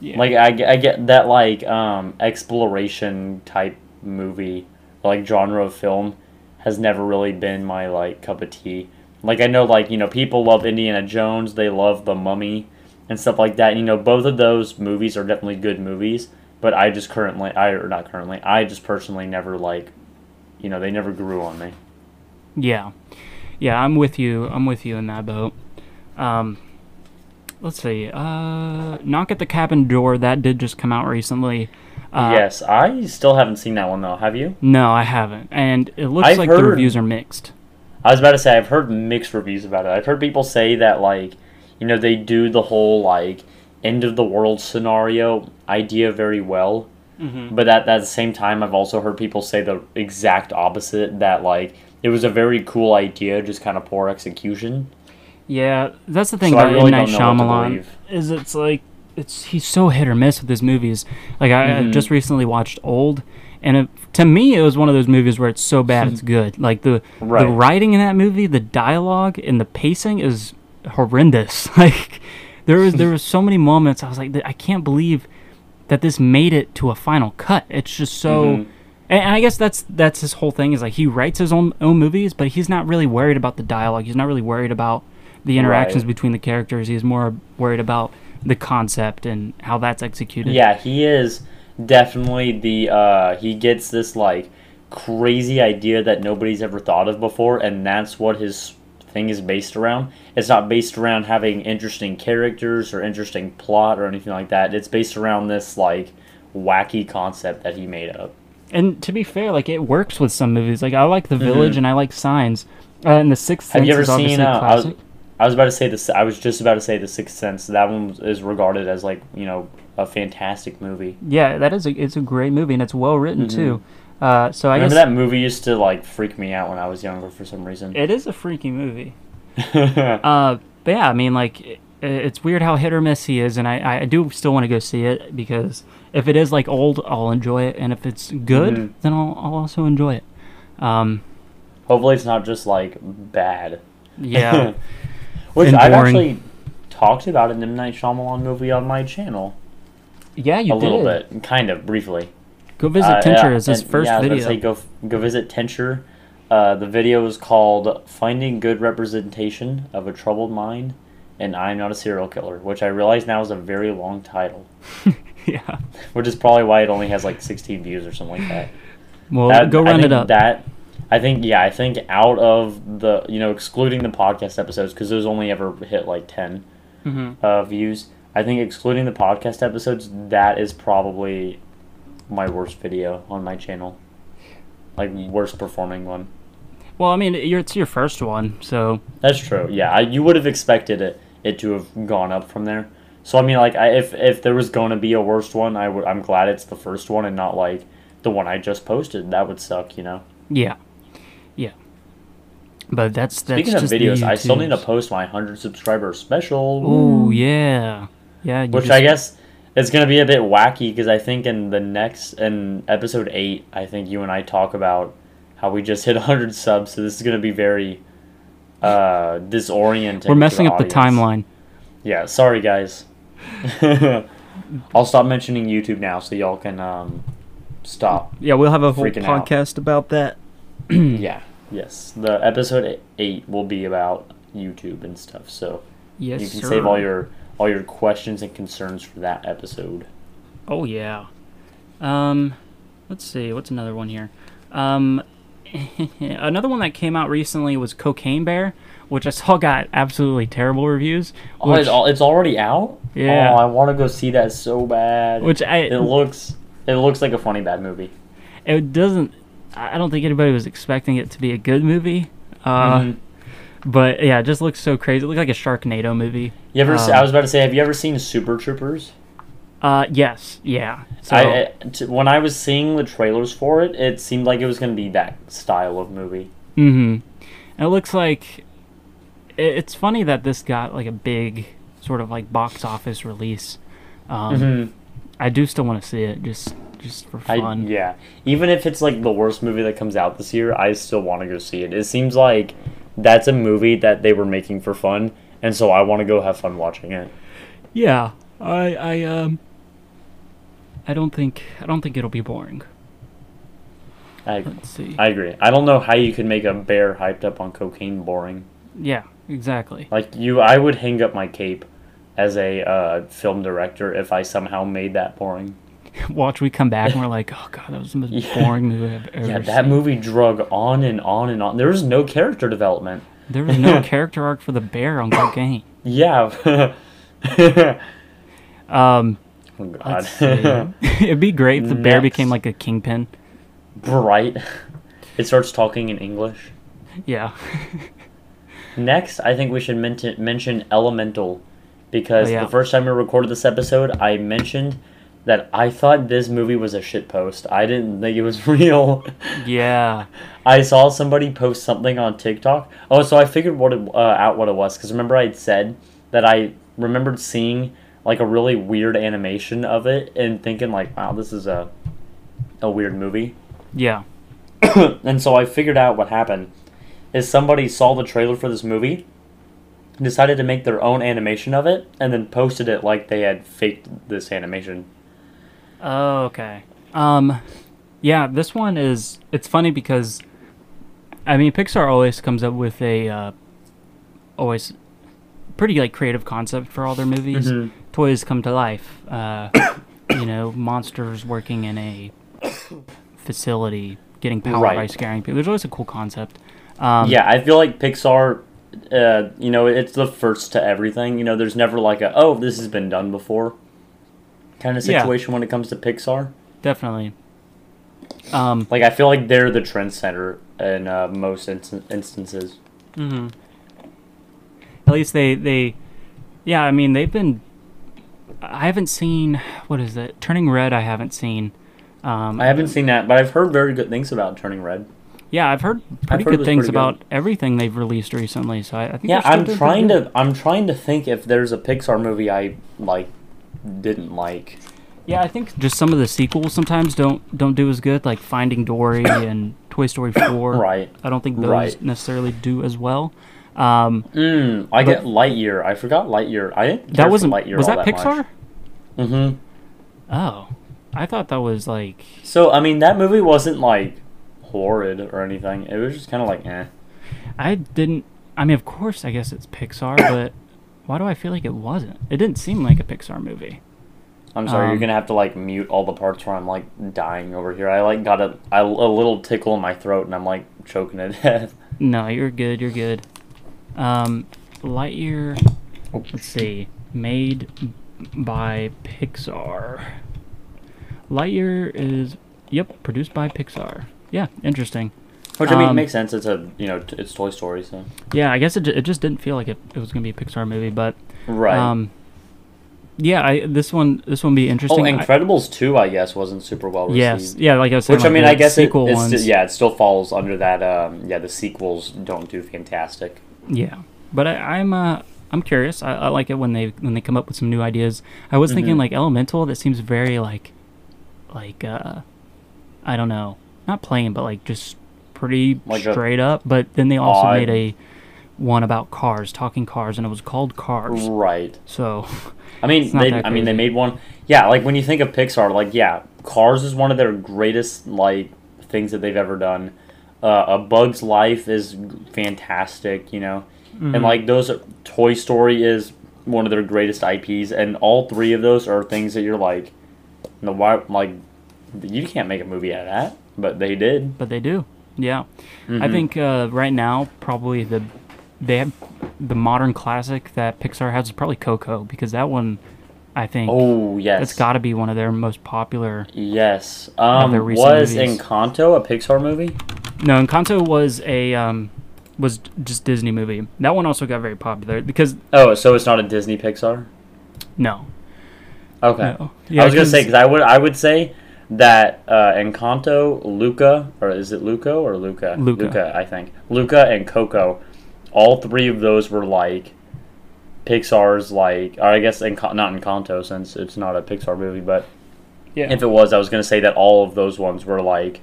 yeah. Like I get that like exploration type movie, like genre of film, has never really been my like cup of tea. Like I know like people love Indiana Jones, they love The Mummy, and stuff like that. And, both of those movies are definitely good movies. But I just I just personally never like, they never grew on me. Yeah. Yeah, I'm with you in that boat. Let's see. Knock at the Cabin Door, that did just come out recently. Yes, I still haven't seen that one though. Have you? No, I haven't. And it looks like the reviews are mixed. I was about to say, I've heard mixed reviews about it. I've heard people say that like, they do the whole like end of the world scenario idea very well, but at the same time I've also heard people say the exact opposite, that like it was a very cool idea, just kind of poor execution. Yeah, that's the thing about M. Night Shyamalan is it's like he's so hit or miss with his movies. Like I just recently watched Old, and to me it was one of those movies where it's so bad it's good. Like the writing in that movie, the dialogue and the pacing is horrendous. Like There was so many moments I was like, I can't believe that this made it to a final cut. It's just so... And I guess that's his whole thing, is like he writes his own movies, but he's not really worried about the dialogue. He's not really worried about the interactions between the characters. He's more worried about the concept and how that's executed. Yeah, he is definitely the... he gets this like crazy idea that nobody's ever thought of before, and that's what his... thing is based around. It's not based around having interesting characters or interesting plot or anything like that. It's based around this like wacky concept that he made up. And to be fair, like it works with some movies. Like I like The Village and I like Signs. And The Sixth Sense. Have you ever seen? I was just about to say The Sixth Sense. That one is regarded as like a fantastic movie. Yeah, that is. It's a great movie, and it's well written too. So I remember that movie used to like freak me out when I was younger for some reason. It is a freaky movie. But yeah, I mean, like it's weird how hit or miss he is, and I do still want to go see it, because if it is like Old, I'll enjoy it, and if it's good, then I'll also enjoy it. Hopefully, it's not just like bad. Yeah, which I've actually talked about an M. Night Shyamalan movie on my channel. Yeah, you did a little bit, kind of briefly. Go visit Tenture is his first video. I was going to say, go visit Tenture. The video is called Finding Good Representation of a Troubled Mind and I'm Not a Serial Killer, which I realize now is a very long title. Yeah. Which is probably why it only has like 16 views or something like that. Well, go run it up. I think out of the, excluding the podcast episodes, because those only ever hit like 10 views, I think excluding the podcast episodes, that is probably... my worst video on my channel, like worst performing one. Well, I mean, it's your first one, so that's true. Yeah, you would have expected it to have gone up from there. So I mean, like, if there was going to be a worst one, I'm glad it's the first one and not like the one I just posted. That would suck, Yeah. But that's speaking of videos, I still need to post my 100 subscriber special. Ooh, yeah. I guess. It's going to be a bit wacky, because I think in episode 8, I think you and I talk about how we just hit 100 subs, so this is going to be very disorienting. We're messing up the timeline. Yeah, sorry guys. I'll stop mentioning YouTube now so y'all can stop. Yeah, we'll have a whole podcast out about that. Yeah. Yes, the episode 8 will be about YouTube and stuff, so yes, you can save all your questions and concerns for that episode. Oh yeah. Let's see, what's another one here? Another one that came out recently was Cocaine Bear, which I saw got absolutely terrible reviews. Oh, it's already out? Yeah. Oh, I want to go see that so bad. It looks like a funny bad movie. It doesn't. I don't think anybody was expecting it to be a good movie. But yeah, it just looks so crazy. It looked like a Sharknado movie. You ever? I was about to say, have you ever seen Super Troopers? Yes. Yeah. So when I was seeing the trailers for it, it seemed like it was going to be that style of movie. Mm-hmm. And it looks like it's funny that this got like a big sort of like box office release. I do still want to see it just for fun. Yeah. Even if it's like the worst movie that comes out this year, I still want to go see it. It seems like that's a movie that they were making for fun, and so I want to go have fun watching it. Yeah. I don't think it'll be boring. Let's see. I agree. I don't know how you could make a bear hyped up on cocaine boring. Yeah, exactly. Like I would hang up my cape as a film director if I somehow made that boring. Watch, we come back and we're like, oh god, that was the most boring movie I've ever seen. Yeah, that movie drug on and on and on. There was no character development. There was no character arc for the bear on cocaine. Yeah. Oh god. It'd be great if the bear became like a kingpin. Right. It starts talking in English. Yeah. Next, I think we should mention Elemental, because the first time we recorded this episode, I mentioned that I thought this movie was a shitpost. I didn't think it was real. Yeah. I saw somebody post something on TikTok. Oh, so I figured out what it was, because remember I'd said that I remembered seeing like a really weird animation of it and thinking like, wow, this is a weird movie. Yeah. And so I figured out what happened is somebody saw the trailer for this movie, decided to make their own animation of it, and then posted it like they had faked this animation. Oh, okay. Yeah, this one is... It's funny because, I mean, Pixar always comes up with a... always pretty, like, creative concept for all their movies. Mm-hmm. Toys come to life. You know, monsters working in a facility, getting powered by scaring people. There's always a cool concept. Yeah, I feel like Pixar... you know, it's the first to everything. You know, there's never like a, oh, this has been done before kind of situation when it comes to Pixar. Definitely. Like, I feel like they're the trendsetter in most instances. Mm-hmm. At least yeah, I mean, they've been, I haven't seen, what is it? Turning Red, I haven't seen. I haven't seen that, but I've heard very good things about Turning Red. Yeah, I've heard good things about everything they've released recently. So I think I'm trying to think if there's a Pixar movie I didn't like. Yeah, I think just some of the sequels sometimes don't do as good, like Finding Dory and Toy Story 4. Right. I don't think those necessarily do as well. I get Lightyear. I forgot Lightyear. I didn't care for Lightyear. Was that Pixar? Mm-hmm. Oh, I thought that was like. So I mean, that movie wasn't like horrid or anything. It was just kind of like, eh. I mean, of course, I guess it's Pixar, but why do I feel like it wasn't? It didn't seem like a Pixar movie. I'm sorry, you're gonna have to like mute all the parts where I'm like dying over here. I like got a little tickle in my throat and I'm like choking to death. No, you're good. You're good. Lightyear. Let's see. Made by Pixar. Lightyear is produced by Pixar. Yeah, interesting. Which, I mean, makes sense. It's it's Toy Story, so. Yeah, I guess it just didn't feel like it was going to be a Pixar movie, but. Right. Yeah, this one would be interesting. Oh, Incredibles 2, I guess, wasn't super well received. Yes, yeah, like I was saying. Which, like, I mean, I guess it still falls under that, the sequels don't do fantastic. Yeah, but I'm curious. I like it when they come up with some new ideas. I was thinking, like, Elemental, that seems very, like, I don't know. Not plain, but like just pretty like straight up. But then they also made one about cars, talking cars, and it was called Cars. Right. So, I mean, they made one. Yeah, like when you think of Pixar, like Cars is one of their greatest like things that they've ever done. A Bug's Life is fantastic, you know. Mm-hmm. And, like, those... Toy Story is one of their greatest IPs, and all three of those are things that you're like, no, why, like, you can't make a movie out of that. But they did. But they do. Yeah. Mm-hmm. I think right now, probably the modern classic that Pixar has is probably Coco, because that one... I think. Oh, yes. It's got to be one of their most popular. Yes. Was Encanto a Pixar movie? No, Encanto was a was just Disney movie. That one also got very popular because. Oh, so it's not a Disney Pixar? No. Okay. No. Yeah, I was gonna say because I would say that Encanto, Luca, or is it Luco or Luca? Luca, I think. Luca and Coco, all three of those were like. Pixar's like, or I guess not Encanto since it's not a Pixar movie, but yeah. If it was, I was going to say that all of those ones were like,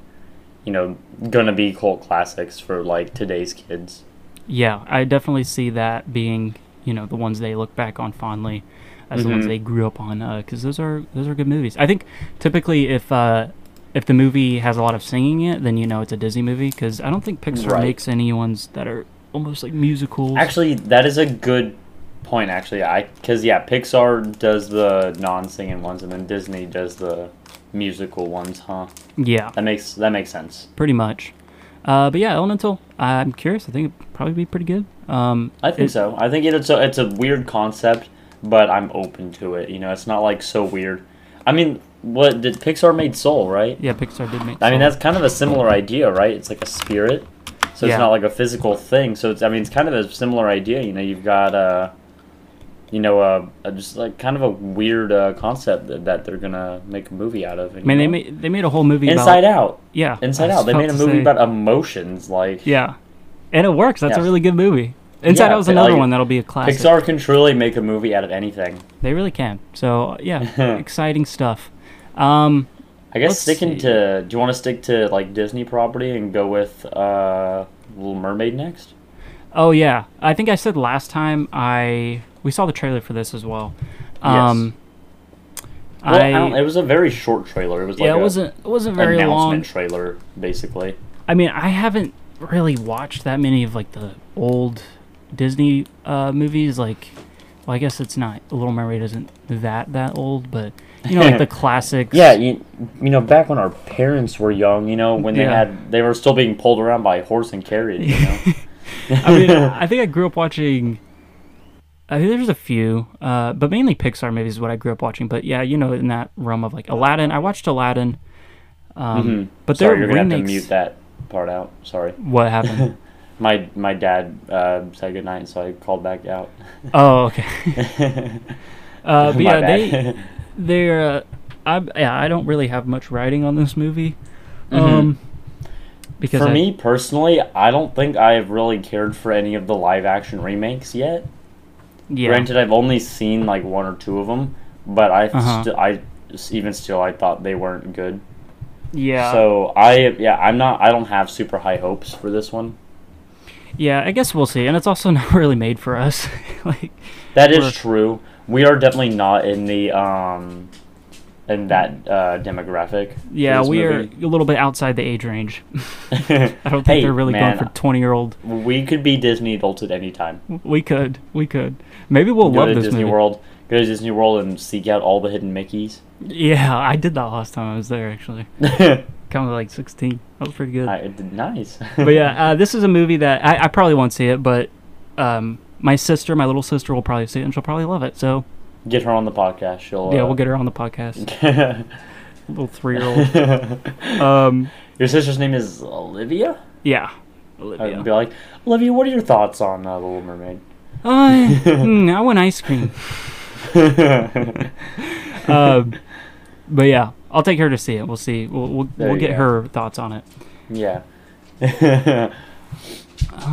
you know, going to be cult classics for like today's kids. Yeah, I definitely see that being, you know, the ones they look back on fondly as mm-hmm. the ones they grew up on, because those are good movies. I think typically if the movie has a lot of singing in it, then you know it's a Disney movie, because I don't think Pixar makes any ones that are almost like musicals. Actually, that is a good point, actually. Pixar does the non-singing ones, and then Disney does the musical ones, huh? Yeah, that makes sense pretty much. But yeah, Elemental, I'm curious. I think it'd probably be pretty good. It's a weird concept, but I'm open to it, you know. It's not like so weird. I mean, what did Pixar made Soul, right? Yeah, Pixar did make Soul. I mean, that's kind of a similar idea, right? It's like a spirit, so it's not like a physical thing. So it's kind of a similar idea, you know. You've got just like kind of a weird concept that they're gonna make a movie out of. And, I mean, they made a whole movie Inside Out. Yeah, Inside Out. They made a movie about emotions, like and it works. That's a really good movie. Inside Out was another one that'll be a classic. Pixar can truly make a movie out of anything. They really can. So yeah, exciting stuff. I guess do you want to stick to like Disney property and go with Little Mermaid next? Oh yeah, I think I said last time we saw the trailer for this as well. Yes. It was a very short trailer. It was like it wasn't very long trailer, basically. I mean, I haven't really watched that many of like the old Disney movies. Like, well, I guess it's not. Little Mermaid isn't that old, but you know, like the classics. Yeah, you know, back when our parents were young, you know, when they they were still being pulled around by horse and carriage. You know, I mean, I think I grew up watching. I think there's a few, but mainly Pixar movies is what I grew up watching. But yeah, you know, in that realm of like Aladdin, I watched Aladdin. But there you're gonna have to mute that part out. Sorry. What happened? my dad said goodnight, so I called back out. Oh, okay. But yeah, bad. I don't really have much writing on this movie. Because for me personally, I don't think I have really cared for any of the live action remakes yet. Yeah. Granted, I've only seen like one or two of them, but I thought they weren't good. Yeah. So I don't have super high hopes for this one. Yeah, I guess we'll see, and it's also not really made for us. Like that is true. We are definitely not in the in that demographic. Yeah, we are a little bit outside the age range. I don't think they're really going for 20-year-old. We could be Disney adults at any time. We could. Maybe we'll love this movie. Go to Disney World and seek out all the hidden Mickeys. Yeah, I did that last time I was there, actually. Kind of like 16. That was pretty good. Nice. But yeah, this is a movie that I probably won't see it, but my little sister will probably see it, and she'll probably love it, so... Get her on the podcast. We'll get her on the podcast. Little 3-year-old. Your sister's name is Olivia? Yeah. Olivia. I'd be like, Olivia, what are your thoughts on The Little Mermaid? I want ice cream. But yeah, I'll take her to see it. We'll see. We'll get her thoughts on it. Yeah.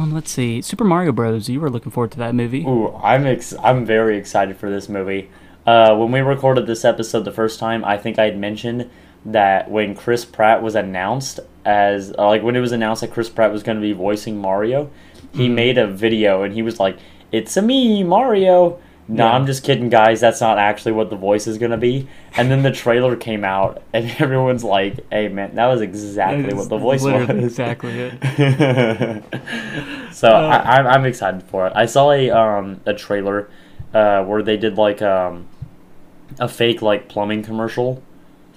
Let's see. Super Mario Bros. You were looking forward to that movie. Ooh, I'm very excited for this movie. When we recorded this episode the first time, I think I had mentioned that when Chris Pratt was announced that Chris Pratt was going to be voicing Mario, he made a video and he was like, "It's-a me, Mario." no, I'm just kidding, guys. That's not actually what the voice is going to be. And then the trailer came out, and everyone's like, hey, man, that was exactly what the voice was. Exactly it. So I'm excited for it. I saw a trailer where they did, like, a fake, like, plumbing commercial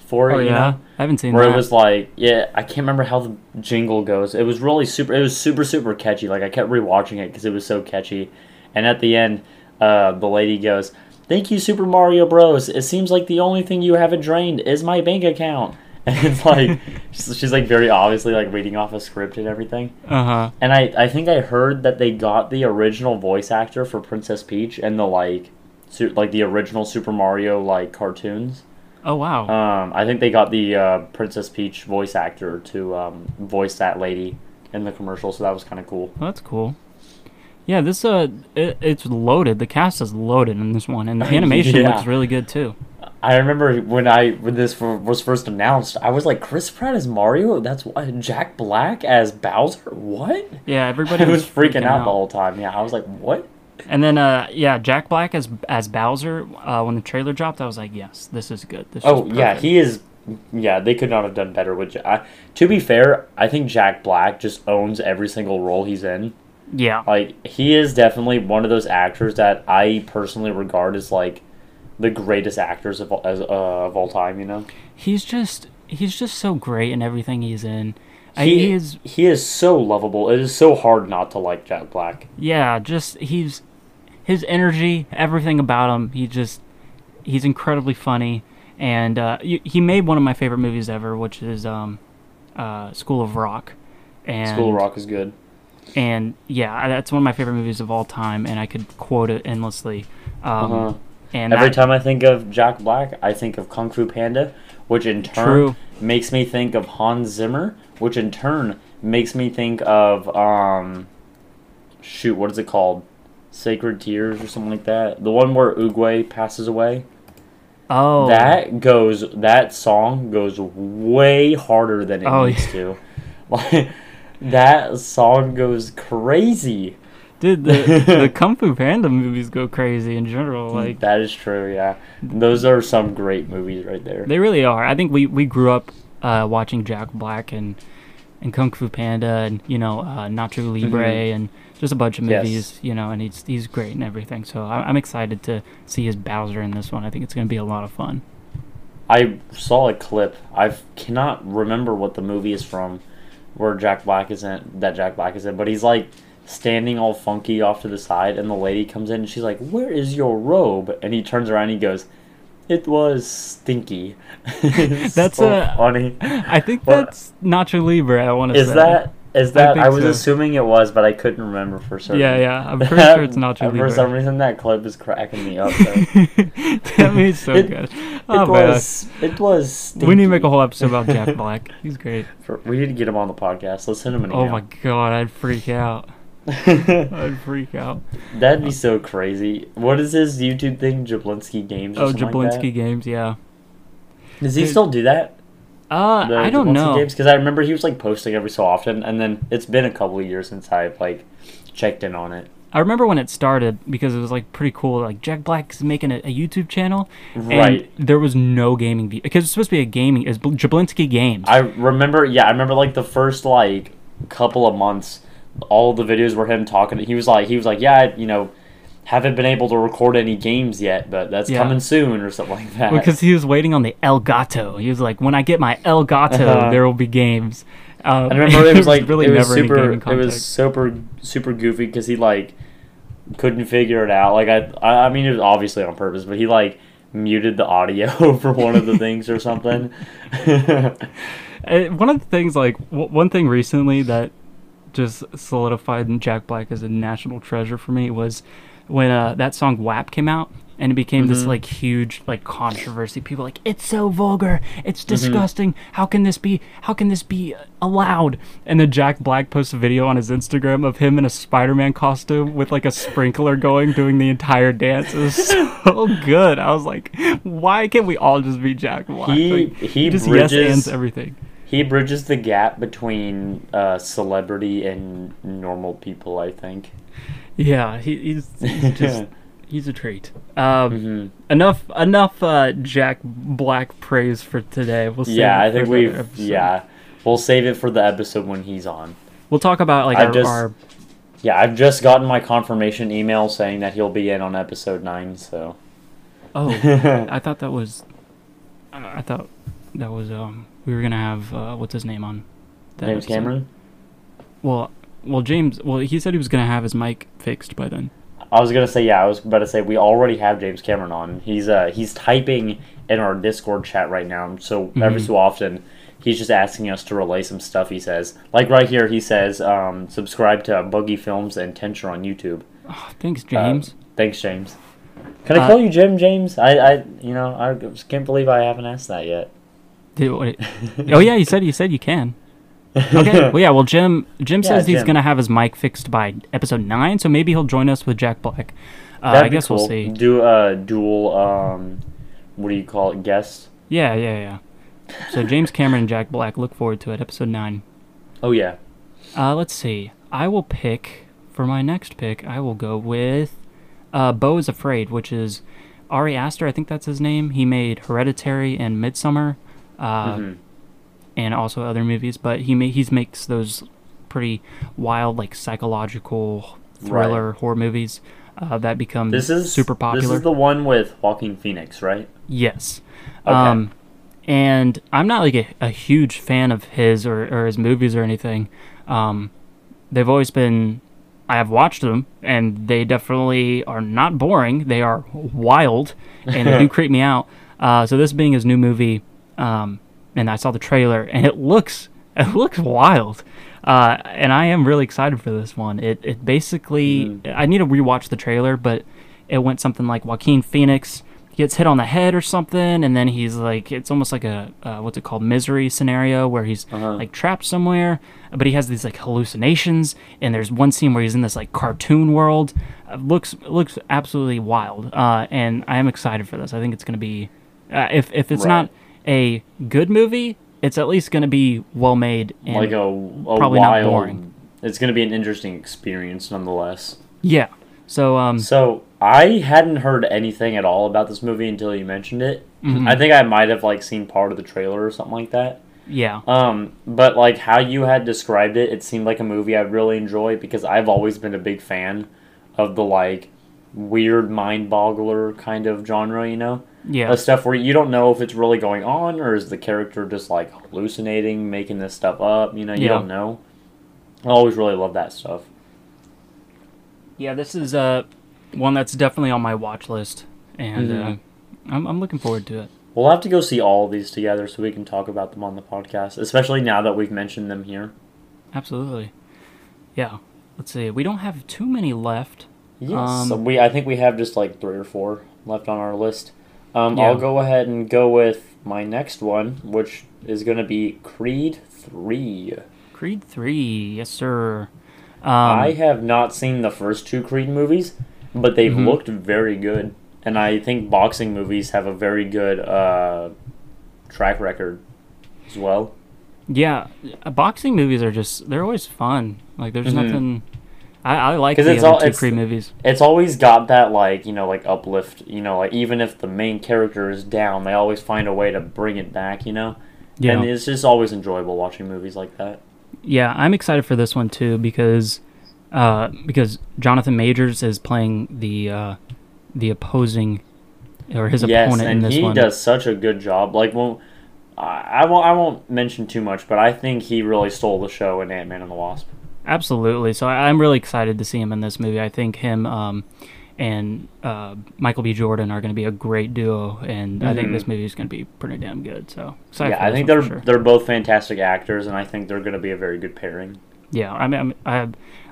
for it. Oh, yeah? You know? I haven't seen where that. Where it was like, yeah, I can't remember how the jingle goes. It was really super, it was super, super catchy. Like, I kept rewatching it because it was so catchy. And at the end, the lady goes, "Thank you, Super Mario Bros. It seems like the only thing you haven't drained is my bank account." And it's like, she's like very obviously like reading off a script and everything. Uh-huh. And I think I heard that they got the original voice actor for Princess Peach and the like the original Super Mario like cartoons. Oh wow. I think they got the Princess Peach voice actor to voice that lady in the commercial, so that was kind of cool. Well, that's cool. Yeah, this it's loaded. The cast is loaded in this one, and the animation looks really good too. I remember when this was first announced, I was like, Chris Pratt as Mario? That's what? Jack Black as Bowser? What? Yeah, everybody was freaking out the whole time. Yeah, I was like, what? And then Jack Black as Bowser. When the trailer dropped, I was like, yes, this is good. This is perfect. Yeah, he is. Yeah, they could not have done better with Jack. To be fair, I think Jack Black just owns every single role he's in. Yeah. Like, he is definitely one of those actors that I personally regard as, like, the greatest actors of all time, you know? He's just so great in everything he's in. He is so lovable. It is so hard not to like Jack Black. Yeah, just, his energy, everything about him, he's incredibly funny. And he made one of my favorite movies ever, which is School of Rock. And School of Rock is good. And yeah, that's one of my favorite movies of all time, and I could quote it endlessly. And every time I think of Jack Black, I think of Kung Fu Panda, which in turn makes me think of Hans Zimmer, which in turn makes me think of what is it called? Sacred Tears or something like that. The one where Oogway passes away. Oh, that song goes way harder than it needs to. Like. That song goes crazy. Dude, the Kung Fu Panda movies go crazy in general. Like, that is true, yeah. Those are some great movies right there. They really are. I think we grew up watching Jack Black and Kung Fu Panda and, you know, Nacho Libre and just a bunch of movies, you know, and he's great and everything. So I'm excited to see his Bowser in this one. I think it's going to be a lot of fun. I saw a clip. I cannot remember what the movie is from. Jack Black is in, but he's like standing all funky off to the side, and the lady comes in and she's like, "Where is your robe?" And he turns around and he goes, "It was stinky." That's so funny. I think that's Nacho Libre. I want to say. Is that? I was assuming it was, but I couldn't remember for certain. Yeah. I'm pretty sure it's Nacho Libre. For some reason, that clip is cracking me up. That means so good. It was stinky. We need to make a whole episode about Jack Black. He's great. We need to get him on the podcast. Let's send him an email. Oh my god, I'd freak out. That'd be so crazy. What is his YouTube thing? Jablinski Games or something like that? Oh, Jablinski Games, yeah. Does he still do that? I don't know. Because I remember he was like posting every so often, and then it's been a couple of years since I've like checked in on it. I remember when it started because it was like pretty cool. Like Jack Black's making a YouTube channel, right? And there was no gaming because it's supposed to be a gaming. It's Jablinski Games. I remember, yeah, like the first like couple of months, all the videos were him talking. He was like, yeah, you know, haven't been able to record any games yet, but that's coming soon or something like that. Because he was waiting on the Elgato. He was like, when I get my Elgato, there will be games. I remember it was like really it was super goofy because he like couldn't figure it out. Like I mean, it was obviously on purpose, but he like muted the audio for one of the things or something. One of the things, like one thing recently that just solidified Jack Black as a national treasure for me was when that song WAP came out, and it became this like huge like controversy. People were like, it's so vulgar, it's disgusting, how can this be allowed? And then Jack Black posts a video on his Instagram of him in a Spider-Man costume with like a sprinkler going, doing the entire dance. It was so good. I was like, why can't we all just be Jack Black? He just yes-ands everything. He bridges the gap between celebrity and normal people, I think. Yeah, he's just He's a treat. Enough. Jack Black praise for today. We'll save it for another episode. We'll save it for the episode when he's on. We'll talk about like our. Yeah, I've just gotten my confirmation email saying that he'll be in on episode 9. So. Oh, I thought that was. We were gonna have what's his name on. James Cameron. Well, James. Well, he said he was gonna have his mic fixed by then. I was gonna say I was about to say we already have James Cameron on. He's typing in our Discord chat right now. So every so often, he's just asking us to relay some stuff he says. Like right here, he says, "Subscribe to Boogie Films and Tenture on YouTube." Oh, thanks, James. Can I call you Jim James? I just can't believe I haven't asked that yet. You said you can. Okay. Well, Jim says he's gonna have his mic fixed by episode 9, so maybe he'll join us with Jack Black. I guess we'll see. Do a dual, what do you call it? Guest. Yeah. So James Cameron and Jack Black. Look forward to it. Episode 9. Oh yeah. Let's see. I will pick for my next pick. I will go with, Beau is Afraid, which is Ari Aster. I think that's his name. He made Hereditary and Midsommar. And also other movies, but he makes those pretty wild, like, psychological thriller horror movies that become super popular. This is the one with Joaquin Phoenix, right? Yes. Okay. And I'm not, like, a huge fan of his or his movies or anything. They've always been... I have watched them, and they definitely are not boring. They are wild, and they do creep me out. So this being his new movie... and I saw the trailer, and it looks wild, and I am really excited for this one. It basically, I need to rewatch the trailer, but it went something like Joaquin Phoenix gets hit on the head or something, and then he's like, it's almost like a what's it called, misery scenario where he's like trapped somewhere, but he has these like hallucinations, and there's one scene where he's in this like cartoon world. It looks absolutely wild, and I am excited for this. I think it's gonna be if it's not a good movie, it's at least going to be well made and like a probably wild, not boring. It's going to be an interesting experience nonetheless. Yeah. So I hadn't heard anything at all about this movie until you mentioned it. Mm-hmm. I think I might have like seen part of the trailer or something like that. Yeah. But like how you had described it seemed like a movie I'd really enjoy, because I've always been a big fan of the like weird mind boggler kind of genre, you know? Yeah, stuff where you don't know if it's really going on or is the character just like hallucinating, making this stuff up. You know, you don't know. I always really love that stuff. Yeah, this is one that's definitely on my watch list, and I'm looking forward to it. We'll have to go see all of these together so we can talk about them on the podcast, especially now that we've mentioned them here. Absolutely. Yeah. Let's see. We don't have too many left. Yes, I think we have just like 3 or 4 left on our list. I'll go ahead and go with my next one, which is going to be Creed 3. Creed 3, yes, sir. I have not seen the first 2 Creed movies, but they've looked very good. And I think boxing movies have a very good track record as well. Yeah, boxing movies are just, they're always fun. Like, there's nothing... I like the other 2 Creed movies. It's always got that, like, you know, like, uplift, you know, like, even if the main character is down, they always find a way to bring it back, you know? Yeah. And it's just always enjoyable watching movies like that. Yeah, I'm excited for this one, too, because Jonathan Majors is playing the opposing, or his opponent in this one. Yes, and he does such a good job. Like, well, I won't mention too much, but I think he really stole the show in Ant-Man and the Wasp. Absolutely. So I'm really excited to see him in this movie. I think him and Michael B. Jordan are going to be a great duo, and I think this movie is going to be pretty damn good. So excited for this. I think they're both fantastic actors, and I think they're going to be a very good pairing. Yeah, I mean, I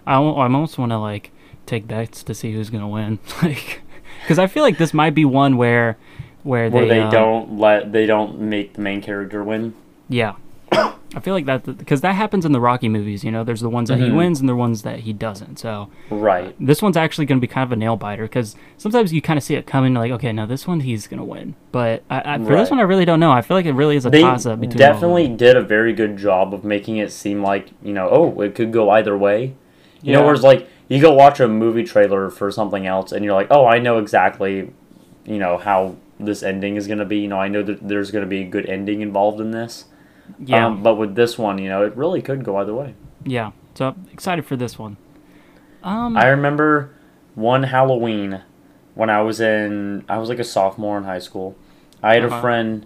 almost want to like take bets to see who's going to win, like, because I feel like this might be one where they don't make the main character win. Yeah. I feel like that, because that happens in the Rocky movies, you know, there's the ones that he wins and the ones that he doesn't, so... Right. This one's actually going to be kind of a nail-biter, because sometimes you kind of see it coming, like, okay, no, this one he's going to win, but for this one I really don't know. I feel like it really is a toss-up between them. They definitely did a very good job of making it seem like, you know, oh, it could go either way, You know, where it's like, you go watch a movie trailer for something else, and you're like, oh, I know exactly, you know, how this ending is going to be. You know, I know that there's going to be a good ending involved in this. Yeah. But with this one, you know, it really could go either way. Yeah. So I'm excited for this one. I remember one Halloween when I was like a sophomore in high school. I had a friend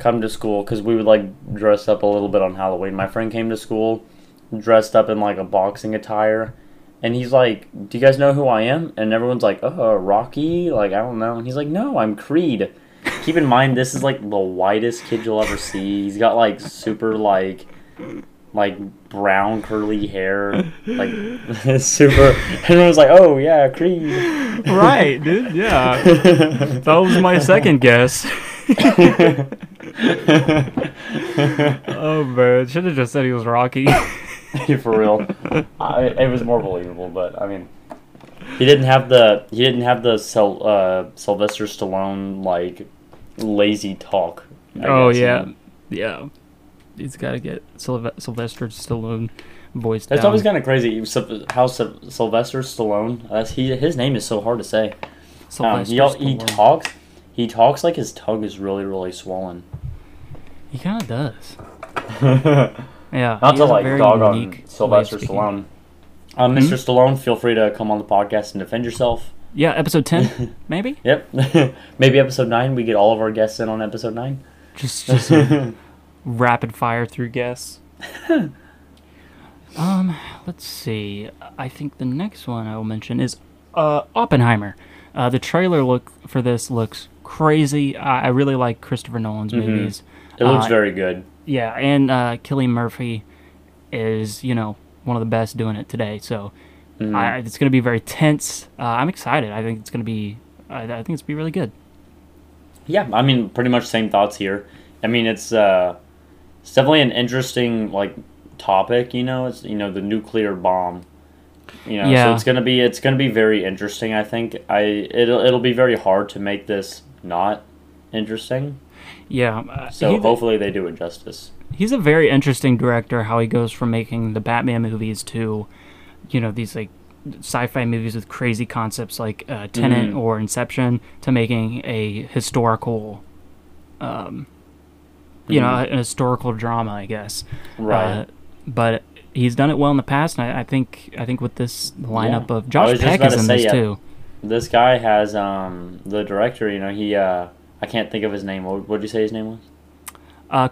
come to school because we would like dress up a little bit on Halloween. My friend came to school dressed up in like a boxing attire. And he's like, do you guys know who I am? And everyone's like, oh, Rocky? Like, I don't know. And he's like, no, I'm Creed. Keep in mind, this is like the whitest kid you'll ever see. He's got like super like brown curly hair. Like, super. Everyone's like, oh, yeah, Creed. Right, dude. Yeah. That was my second guess. Oh, man. Should have just said he was Rocky. For real, it was more believable. But I mean, he didn't have the Sylvester Stallone like lazy talk. Yeah, he's got to get Sylvester Stallone voice. That's down. Always kind of crazy how Sylvester Stallone. His name is so hard to say. He talks like his tongue is really really swollen. He kind of does. Yeah, not to like dog on Sylvester Stallone. Mr. Stallone, feel free to come on the podcast and defend yourself. Yeah, episode 10, maybe. Yep, maybe episode 9. We get all of our guests in on episode 9. Just rapid fire through guests. Let's see. I think the next one I will mention is Oppenheimer. The trailer for this looks crazy. I really like Christopher Nolan's movies. It looks very good. Yeah, and Cillian Murphy is, you know, one of the best doing it today. So it's going to be very tense. I'm excited. I think it's going to be really good. Yeah, I mean, pretty much same thoughts here. I mean, it's definitely an interesting like topic. You know, it's the nuclear bomb. You know, yeah. So it's going to be very interesting. I think it'll be very hard to make this not interesting. Yeah. So hopefully they do it justice. He's a very interesting director, how he goes from making the Batman movies to, you know, these like sci-fi movies with crazy concepts like Tenet or Inception to making a historical, an historical drama, I guess. Right. But he's done it well in the past. And I think with this lineup of Josh Peck is in this too. This guy has, the director, you know, he, I can't think of his name. What did you say his name was?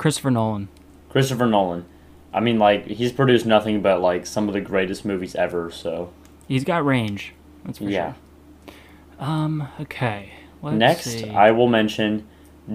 Christopher Nolan. Christopher Nolan. I mean, like, he's produced nothing but, like, some of the greatest movies ever, so. He's got range. That's for sure. Okay. Next, I will mention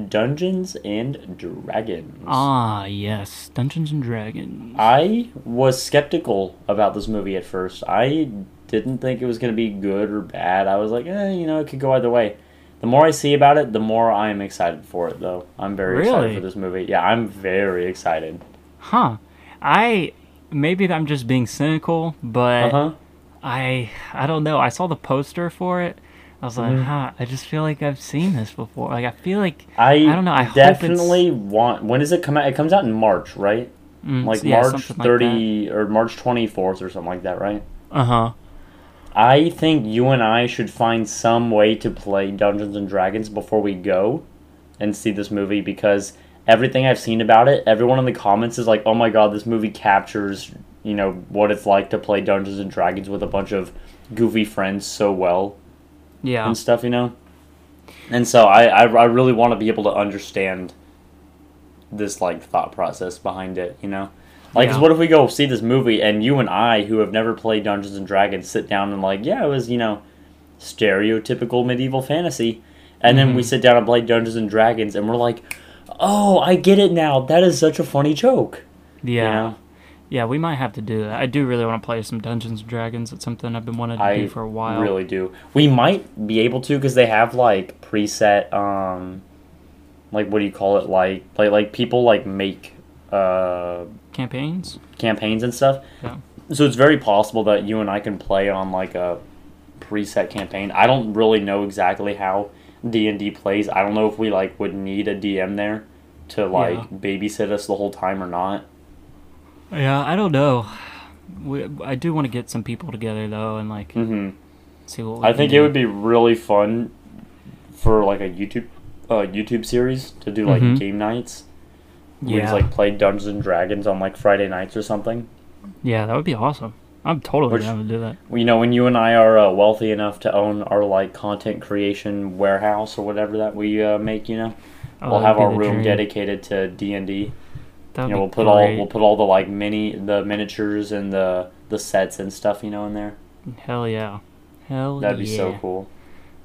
Dungeons and Dragons. Ah, yes. Dungeons and Dragons. I was skeptical about this movie at first. I didn't think it was going to be good or bad. I was like, it could go either way. The more I see about it, the more I'm excited for it, though. I'm very excited for this movie. Yeah, I'm very excited. Huh. Maybe I'm just being cynical, but I don't know. I saw the poster for it. I was like, I just feel like I've seen this before. Like, I feel like, I don't know. I definitely want, when does it come out? It comes out in March, right? March 30 like or March 24th or something like that, right? Uh-huh. I think you and I should find some way to play Dungeons & Dragons before we go and see this movie, because everything I've seen about it, everyone in the comments is like, oh my god, this movie captures, you know, what it's like to play Dungeons & Dragons with a bunch of goofy friends so well. Yeah. And stuff, you know? And so I really want to be able to understand this, like, thought process behind it, you know? Like, Cause what if we go see this movie and you and I, who have never played Dungeons and Dragons, sit down and like, it was, stereotypical medieval fantasy. And then we sit down and play Dungeons and Dragons and we're like, oh, I get it now. That is such a funny joke. Yeah. You know? Yeah, we might have to do that. I do really want to play some Dungeons and Dragons. It's something I've been wanting to do for a while. I really do. We might be able to, because they have like preset, what do you call it? Like people like make, campaigns and stuff. Yeah. So it's very possible that you and I can play on like a preset campaign. I don't really know exactly how D&D plays. I don't know if we like would need a DM there to babysit us the whole time or not. Yeah, I don't know. I do want to get some people together though, and like see what. I think it would be really fun for like a YouTube series to do like game nights. We just like play Dungeons and Dragons on like Friday nights or something. Yeah, that would be awesome. I'm totally down to do that. You know, when you and I are wealthy enough to own our like content creation warehouse or whatever that we make, you know, we'll have our room dedicated to D&D. You know, we'll put all the like miniatures and the sets and stuff, you know, in there. Hell yeah. That'd be so cool.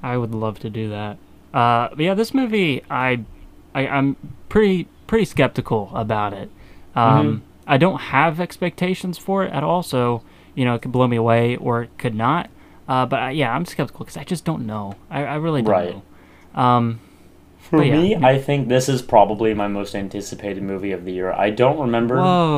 I would love to do that. But yeah, this movie, I'm pretty skeptical about it. I don't have expectations for it at all, so, you know, it could blow me away or it could not. But I'm skeptical because I just don't know. I really don't know. For me, I think this is probably my most anticipated movie of the year. I don't remember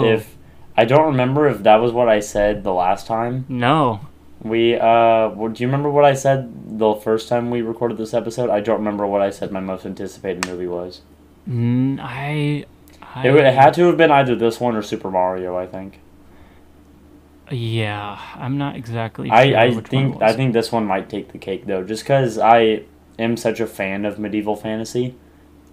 if that was what I said the last time. No. Do you remember what I said the first time we recorded this episode? I don't remember what I said my most anticipated movie was. It had to have been either this one or Super Mario, I think. Yeah, I'm not exactly sure I think this one might take the cake, though, just because I am such a fan of medieval fantasy,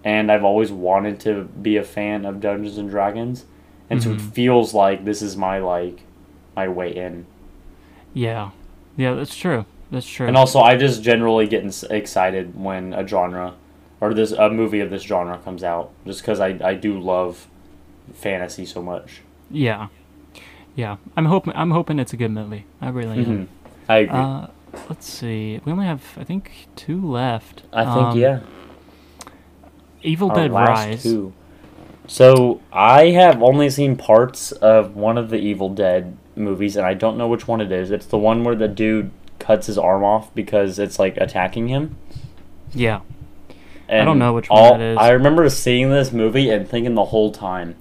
and I've always wanted to be a fan of Dungeons & Dragons, and so it feels like this is my, my way in. Yeah, that's true. And also, I just generally get excited when a genre... or a movie of this genre comes out, just because I do love fantasy so much. Yeah. I'm hoping it's a good movie. I really am. I agree. Let's see. We only have I think two left. Evil Dead Rise. Two. So I have only seen parts of one of the Evil Dead movies, and I don't know which one it is. It's the one where the dude cuts his arm off because it's like attacking him. Yeah. And I don't know which one it is. I remember seeing this movie and thinking the whole time,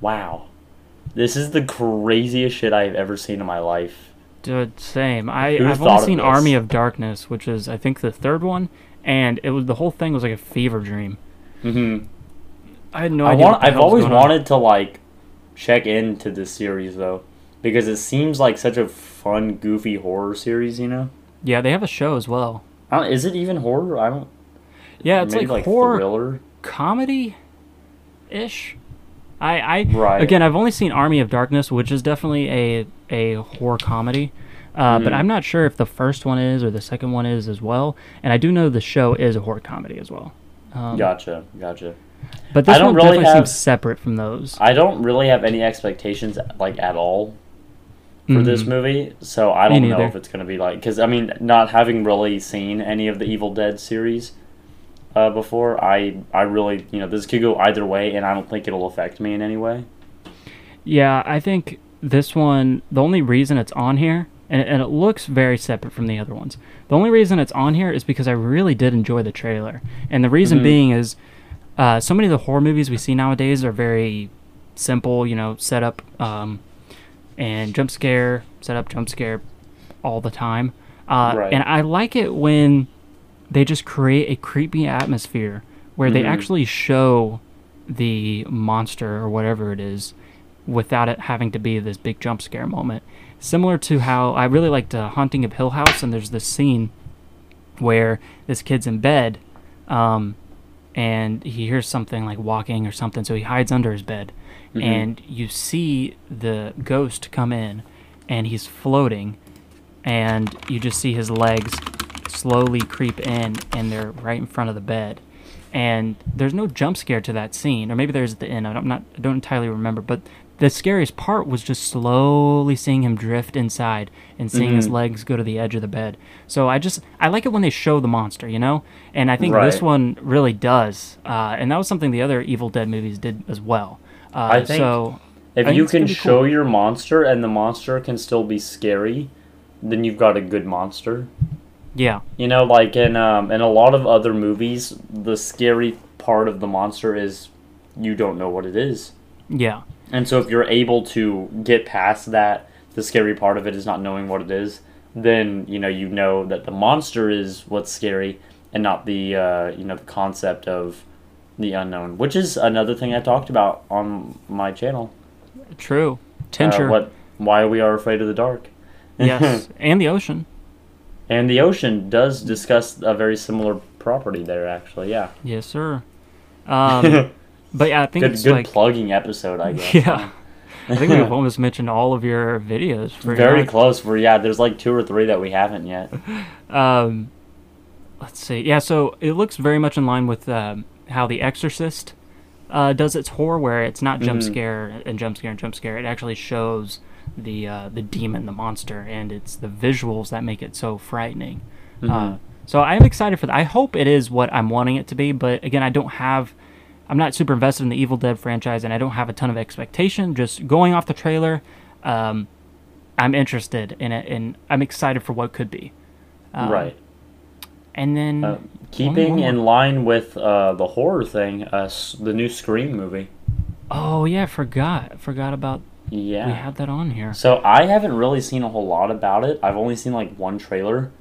wow, this is the craziest shit I've ever seen in my life. Dude, same. I've only seen Army of Darkness, which is, I think, the third one, and it was the whole thing was like a fever dream. I had no idea. I've always wanted to, like, check into this series, though, because it seems like such a fun, goofy horror series, you know? Yeah, they have a show as well. Is it even horror? I don't... Yeah, it's like horror thriller comedy-ish. Again, I've only seen Army of Darkness, which is definitely a horror comedy, but I'm not sure if the first one is or the second one is as well. And I do know the show is a horror comedy as well. Gotcha. But this one really seems separate from those. I don't really have any expectations like at all for this movie, so I don't know if it's going to be like because I mean, not having really seen any of the Evil Dead series. Before I really, you know, this could go either way, and I don't think it'll affect me in any way. Yeah, I think this one, the only reason it's on here, and it looks very separate from the other ones, the only reason it's on here is because I really did enjoy the trailer. And the reason being is so many of the horror movies we see nowadays are very simple, you know, set up and jump scare, set up, jump scare all the time. And I like it when... they just create a creepy atmosphere where they actually show the monster or whatever it is without it having to be this big jump scare moment. Similar to how I really liked Haunting of Hill House, and there's this scene where this kid's in bed and he hears something like walking or something, so he hides under his bed and you see the ghost come in and he's floating and you just see his legs slowly creep in, and they're right in front of the bed, and there's no jump scare to that scene, or maybe there's at the end. I don't entirely remember, but the scariest part was just slowly seeing him drift inside and seeing his legs go to the edge of the bed. So I like it when they show the monster, you know, and I think this one really does, and that was something the other Evil Dead movies did as well. I think so. If you can show your monster and the monster can still be scary, then you've got a good monster. Yeah. You know, like in a lot of other movies, the scary part of the monster is you don't know what it is. Yeah. And so if you're able to get past that, the scary part of it is not knowing what it is, then, you know that the monster is what's scary and not the, the concept of the unknown, which is another thing I talked about on my channel. True. Tenture. What why we are afraid of the dark. Yes, and the ocean. And the ocean does discuss a very similar property there, actually, yeah. Yes, sir. But yeah, I think it's good like... Good plugging episode, I guess. Yeah. I think we've almost mentioned all of your videos. Very close. Yeah, there's like 2 or 3 that we haven't yet. Let's see. Yeah, so it looks very much in line with how The Exorcist does its horror, where it's not jump scare and jump scare and jump scare. It actually shows the demon, the monster, and it's the visuals that make it so frightening. Mm-hmm. So I'm excited for that. I hope it is what I'm wanting it to be, but again, I'm not super invested in the Evil Dead franchise, and I don't have a ton of expectation. Just going off the trailer, I'm interested in it, and I'm excited for what could be. Right. And then... keeping in line with the horror thing, the new Scream movie. Oh, yeah, I forgot about... Yeah. We have that on here. So I haven't really seen a whole lot about it. I've only seen, like, one trailer.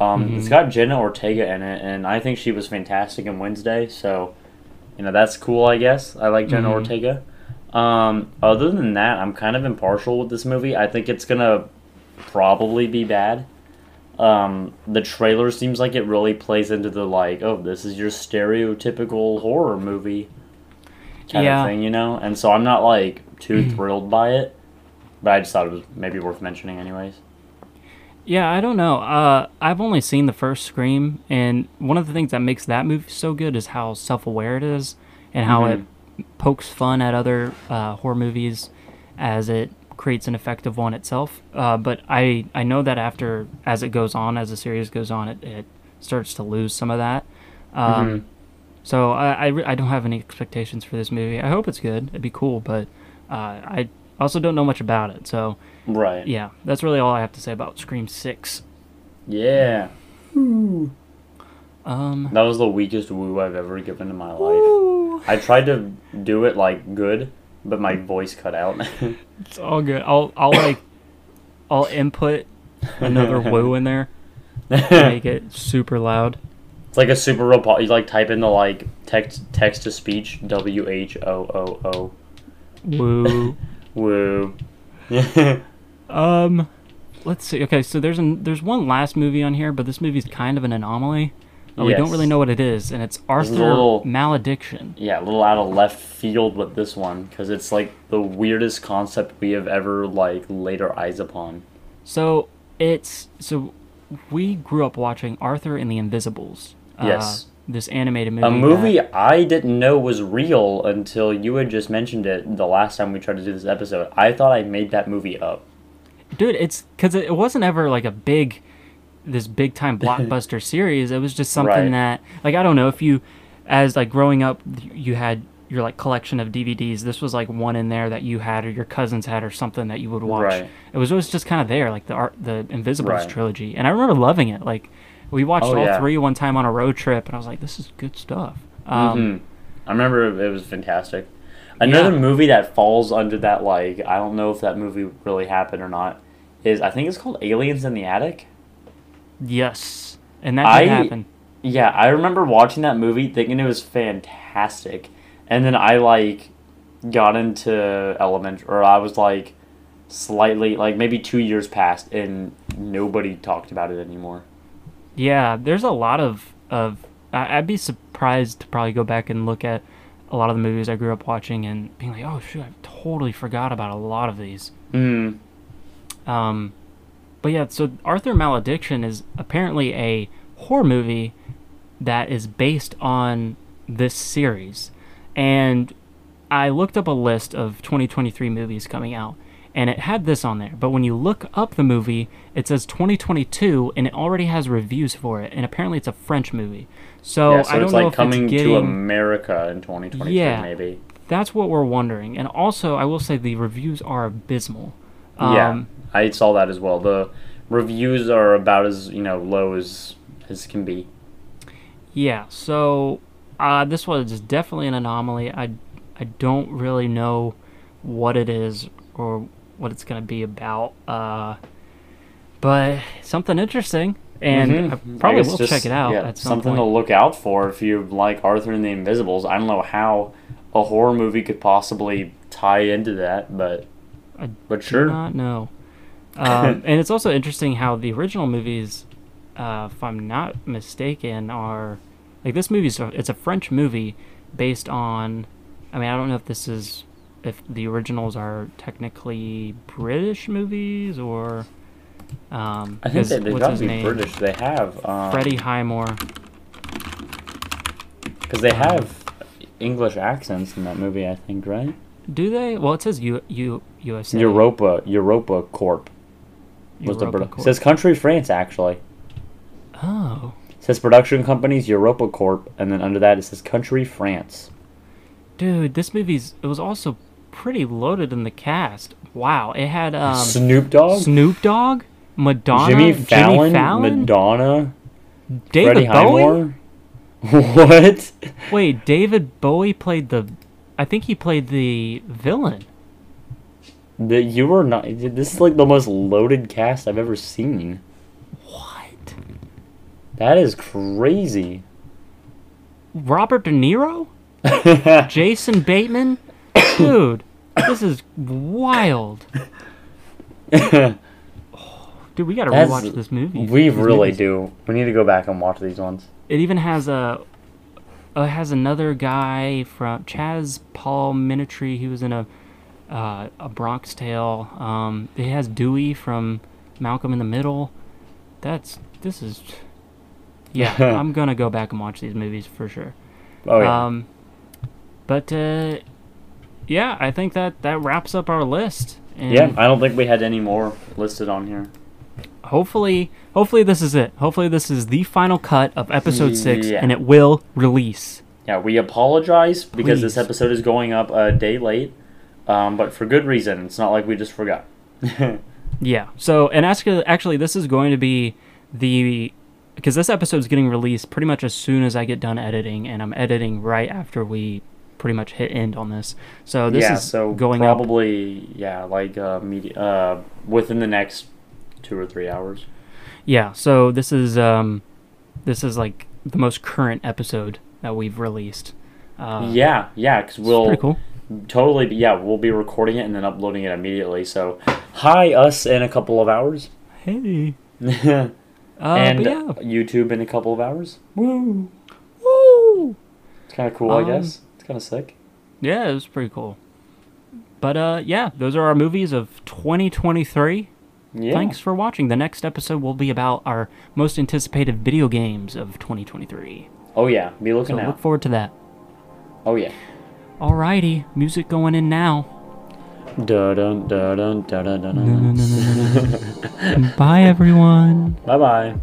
It's got Jenna Ortega in it, and I think she was fantastic in Wednesday, so... You know, that's cool, I guess. I like Jenna Ortega. Other than that, I'm kind of impartial with this movie. I think it's going to probably be bad. The trailer seems like it really plays into the, like, oh, this is your stereotypical horror movie kind of thing, you know? And so I'm not, like, too thrilled by it. But I just thought it was maybe worth mentioning anyways. Yeah, I don't know. I've only seen the first Scream, and one of the things that makes that movie so good is how self-aware it is and how it pokes fun at other horror movies as it creates an effective one itself. But I know that as the series goes on, it starts to lose some of that. So I don't have any expectations for this movie. I hope it's good. It'd be cool, but I also don't know much about it, so... Right. Yeah, that's really all I have to say about Scream 6. Yeah. Ooh. That was the weakest woo I've ever given in my life. Woo. I tried to do it, like, good, but my voice cut out. It's all good. I'll input another woo in there to make it super loud. It's like a super real... You, like, type in the, like, text-to-speech, W-H-O-O-O. Woo. Woo. Let's see. Okay, so there's one last movie on here, but this movie's kind of an anomaly. We don't really know what it is, and it's Arthur Malediction. Yeah, a little out of left field with this one, because it's like the weirdest concept we have ever like laid our eyes upon. So we grew up watching Arthur and the Invisibles. Yes. This animated movie. A movie I didn't know was real until you had just mentioned it the last time we tried to do this episode. I thought I made that movie up. Dude, it's because it wasn't ever like this big time blockbuster series. It was just something that, like, I don't know if you, as like growing up, you had your like collection of DVDs. This was like one in there that you had or your cousins had or something that you would watch. Right. It was always just kind of there, like the Invisibles trilogy. And I remember loving it. Like, we watched all 3 one time on a road trip, and I was like, this is good stuff. I remember it was fantastic. Another movie that falls under that, like, I don't know if that movie really happened or not, is, I think it's called Aliens in the Attic. Yes, and that did happen. Yeah, I remember watching that movie thinking it was fantastic, and then I, like, got into elementary, or I was, like, slightly, like, maybe 2 years passed, and nobody talked about it anymore. Yeah, there's a lot of I'd be surprised to probably go back and look at a lot of the movies I grew up watching and being like, oh, shoot, I totally forgot about a lot of these. But yeah, so Arthur Malediction is apparently a horror movie that is based on this series. And I looked up a list of 2023 movies coming out. And it had this on there, but when you look up the movie, it says 2022, and it already has reviews for it, and apparently it's a French movie. So I don't know if it's coming to America in 2022, maybe. That's what we're wondering. And also, I will say the reviews are abysmal. I saw that as well. The reviews are about as low as can be. Yeah, so this was definitely an anomaly. I don't really know what it is or what it's going to be about, but something interesting, and I probably will check it out at some point. Something to look out for if you like Arthur and the Invisibles. I don't know how a horror movie could possibly tie into that, but I do not know. And it's also interesting how the original movies, if I'm not mistaken, are like this movie's. It's a French movie based on. I mean, I don't know if this is if the originals are technically British movies or. I think they've got to be name? British. They have Freddie Highmore. Because they have English accents in that movie, I think, right? Do they? Well, it says USA. Europa Corp. Was the Corp. It says country France, actually. Oh. It says production companies, Europa Corp, and then under that it says country France. Dude, this movie's... It was also pretty loaded in the cast. Wow, it had... Snoop Dogg? Madonna? Jimmy Fallon? Madonna? David Bowie? Highmore? What? Wait, David Bowie played the... I think he played the villain. You were not... This is like the most loaded cast I've ever seen. What? That is crazy. Robert De Niro? Jason Bateman? Dude, this is wild. Dude, we gotta rewatch this movie. We really do. We need to go back and watch these ones. It even has a... It has another guy from... Chaz Paul Minetry. He was in a Bronx Tale. It has Dewey from Malcolm in the Middle. Yeah, I'm gonna go back and watch these movies for sure. Oh, yeah. Yeah, I think that wraps up our list. And yeah, I don't think we had any more listed on here. Hopefully this is it. Hopefully this is the final cut of episode 6, and it will release. Yeah, we apologize because this episode is going up a day late, but for good reason. It's not like we just forgot. Yeah. So, and actually, this is going to be because this episode is getting released pretty much as soon as I get done editing, and I'm editing right after we pretty much hit end on this. So this is going probably up, within the next 2 or 3 hours. Yeah, so this is like the most current episode that we've released. Because we'll we'll be recording it and then uploading it immediately. So hi us in a couple of hours. Hey. And YouTube in a couple of hours. Woo! It's kind of cool, I guess. It's kind of sick. Yeah, it was pretty cool. But those are our movies of 2023. Yeah. Thanks for watching. The next episode will be about our most anticipated video games of 2023. Oh, yeah. Be looking out. Look forward to that. Oh, yeah. Alrighty. Music going in now. Dun, dun, dun, dun, dun, dun, dun. Bye, everyone. Bye-bye.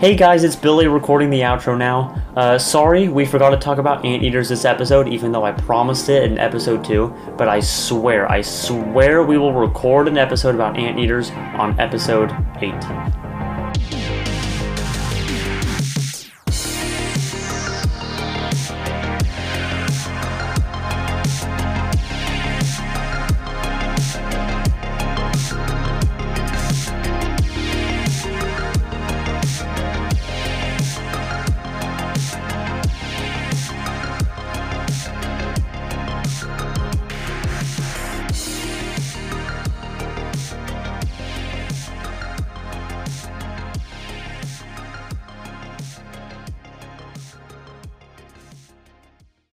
Hey guys, it's Billy recording the outro now. Sorry, we forgot to talk about Anteaters this episode, even though I promised it in episode 2, but I swear we will record an episode about Anteaters on episode 8.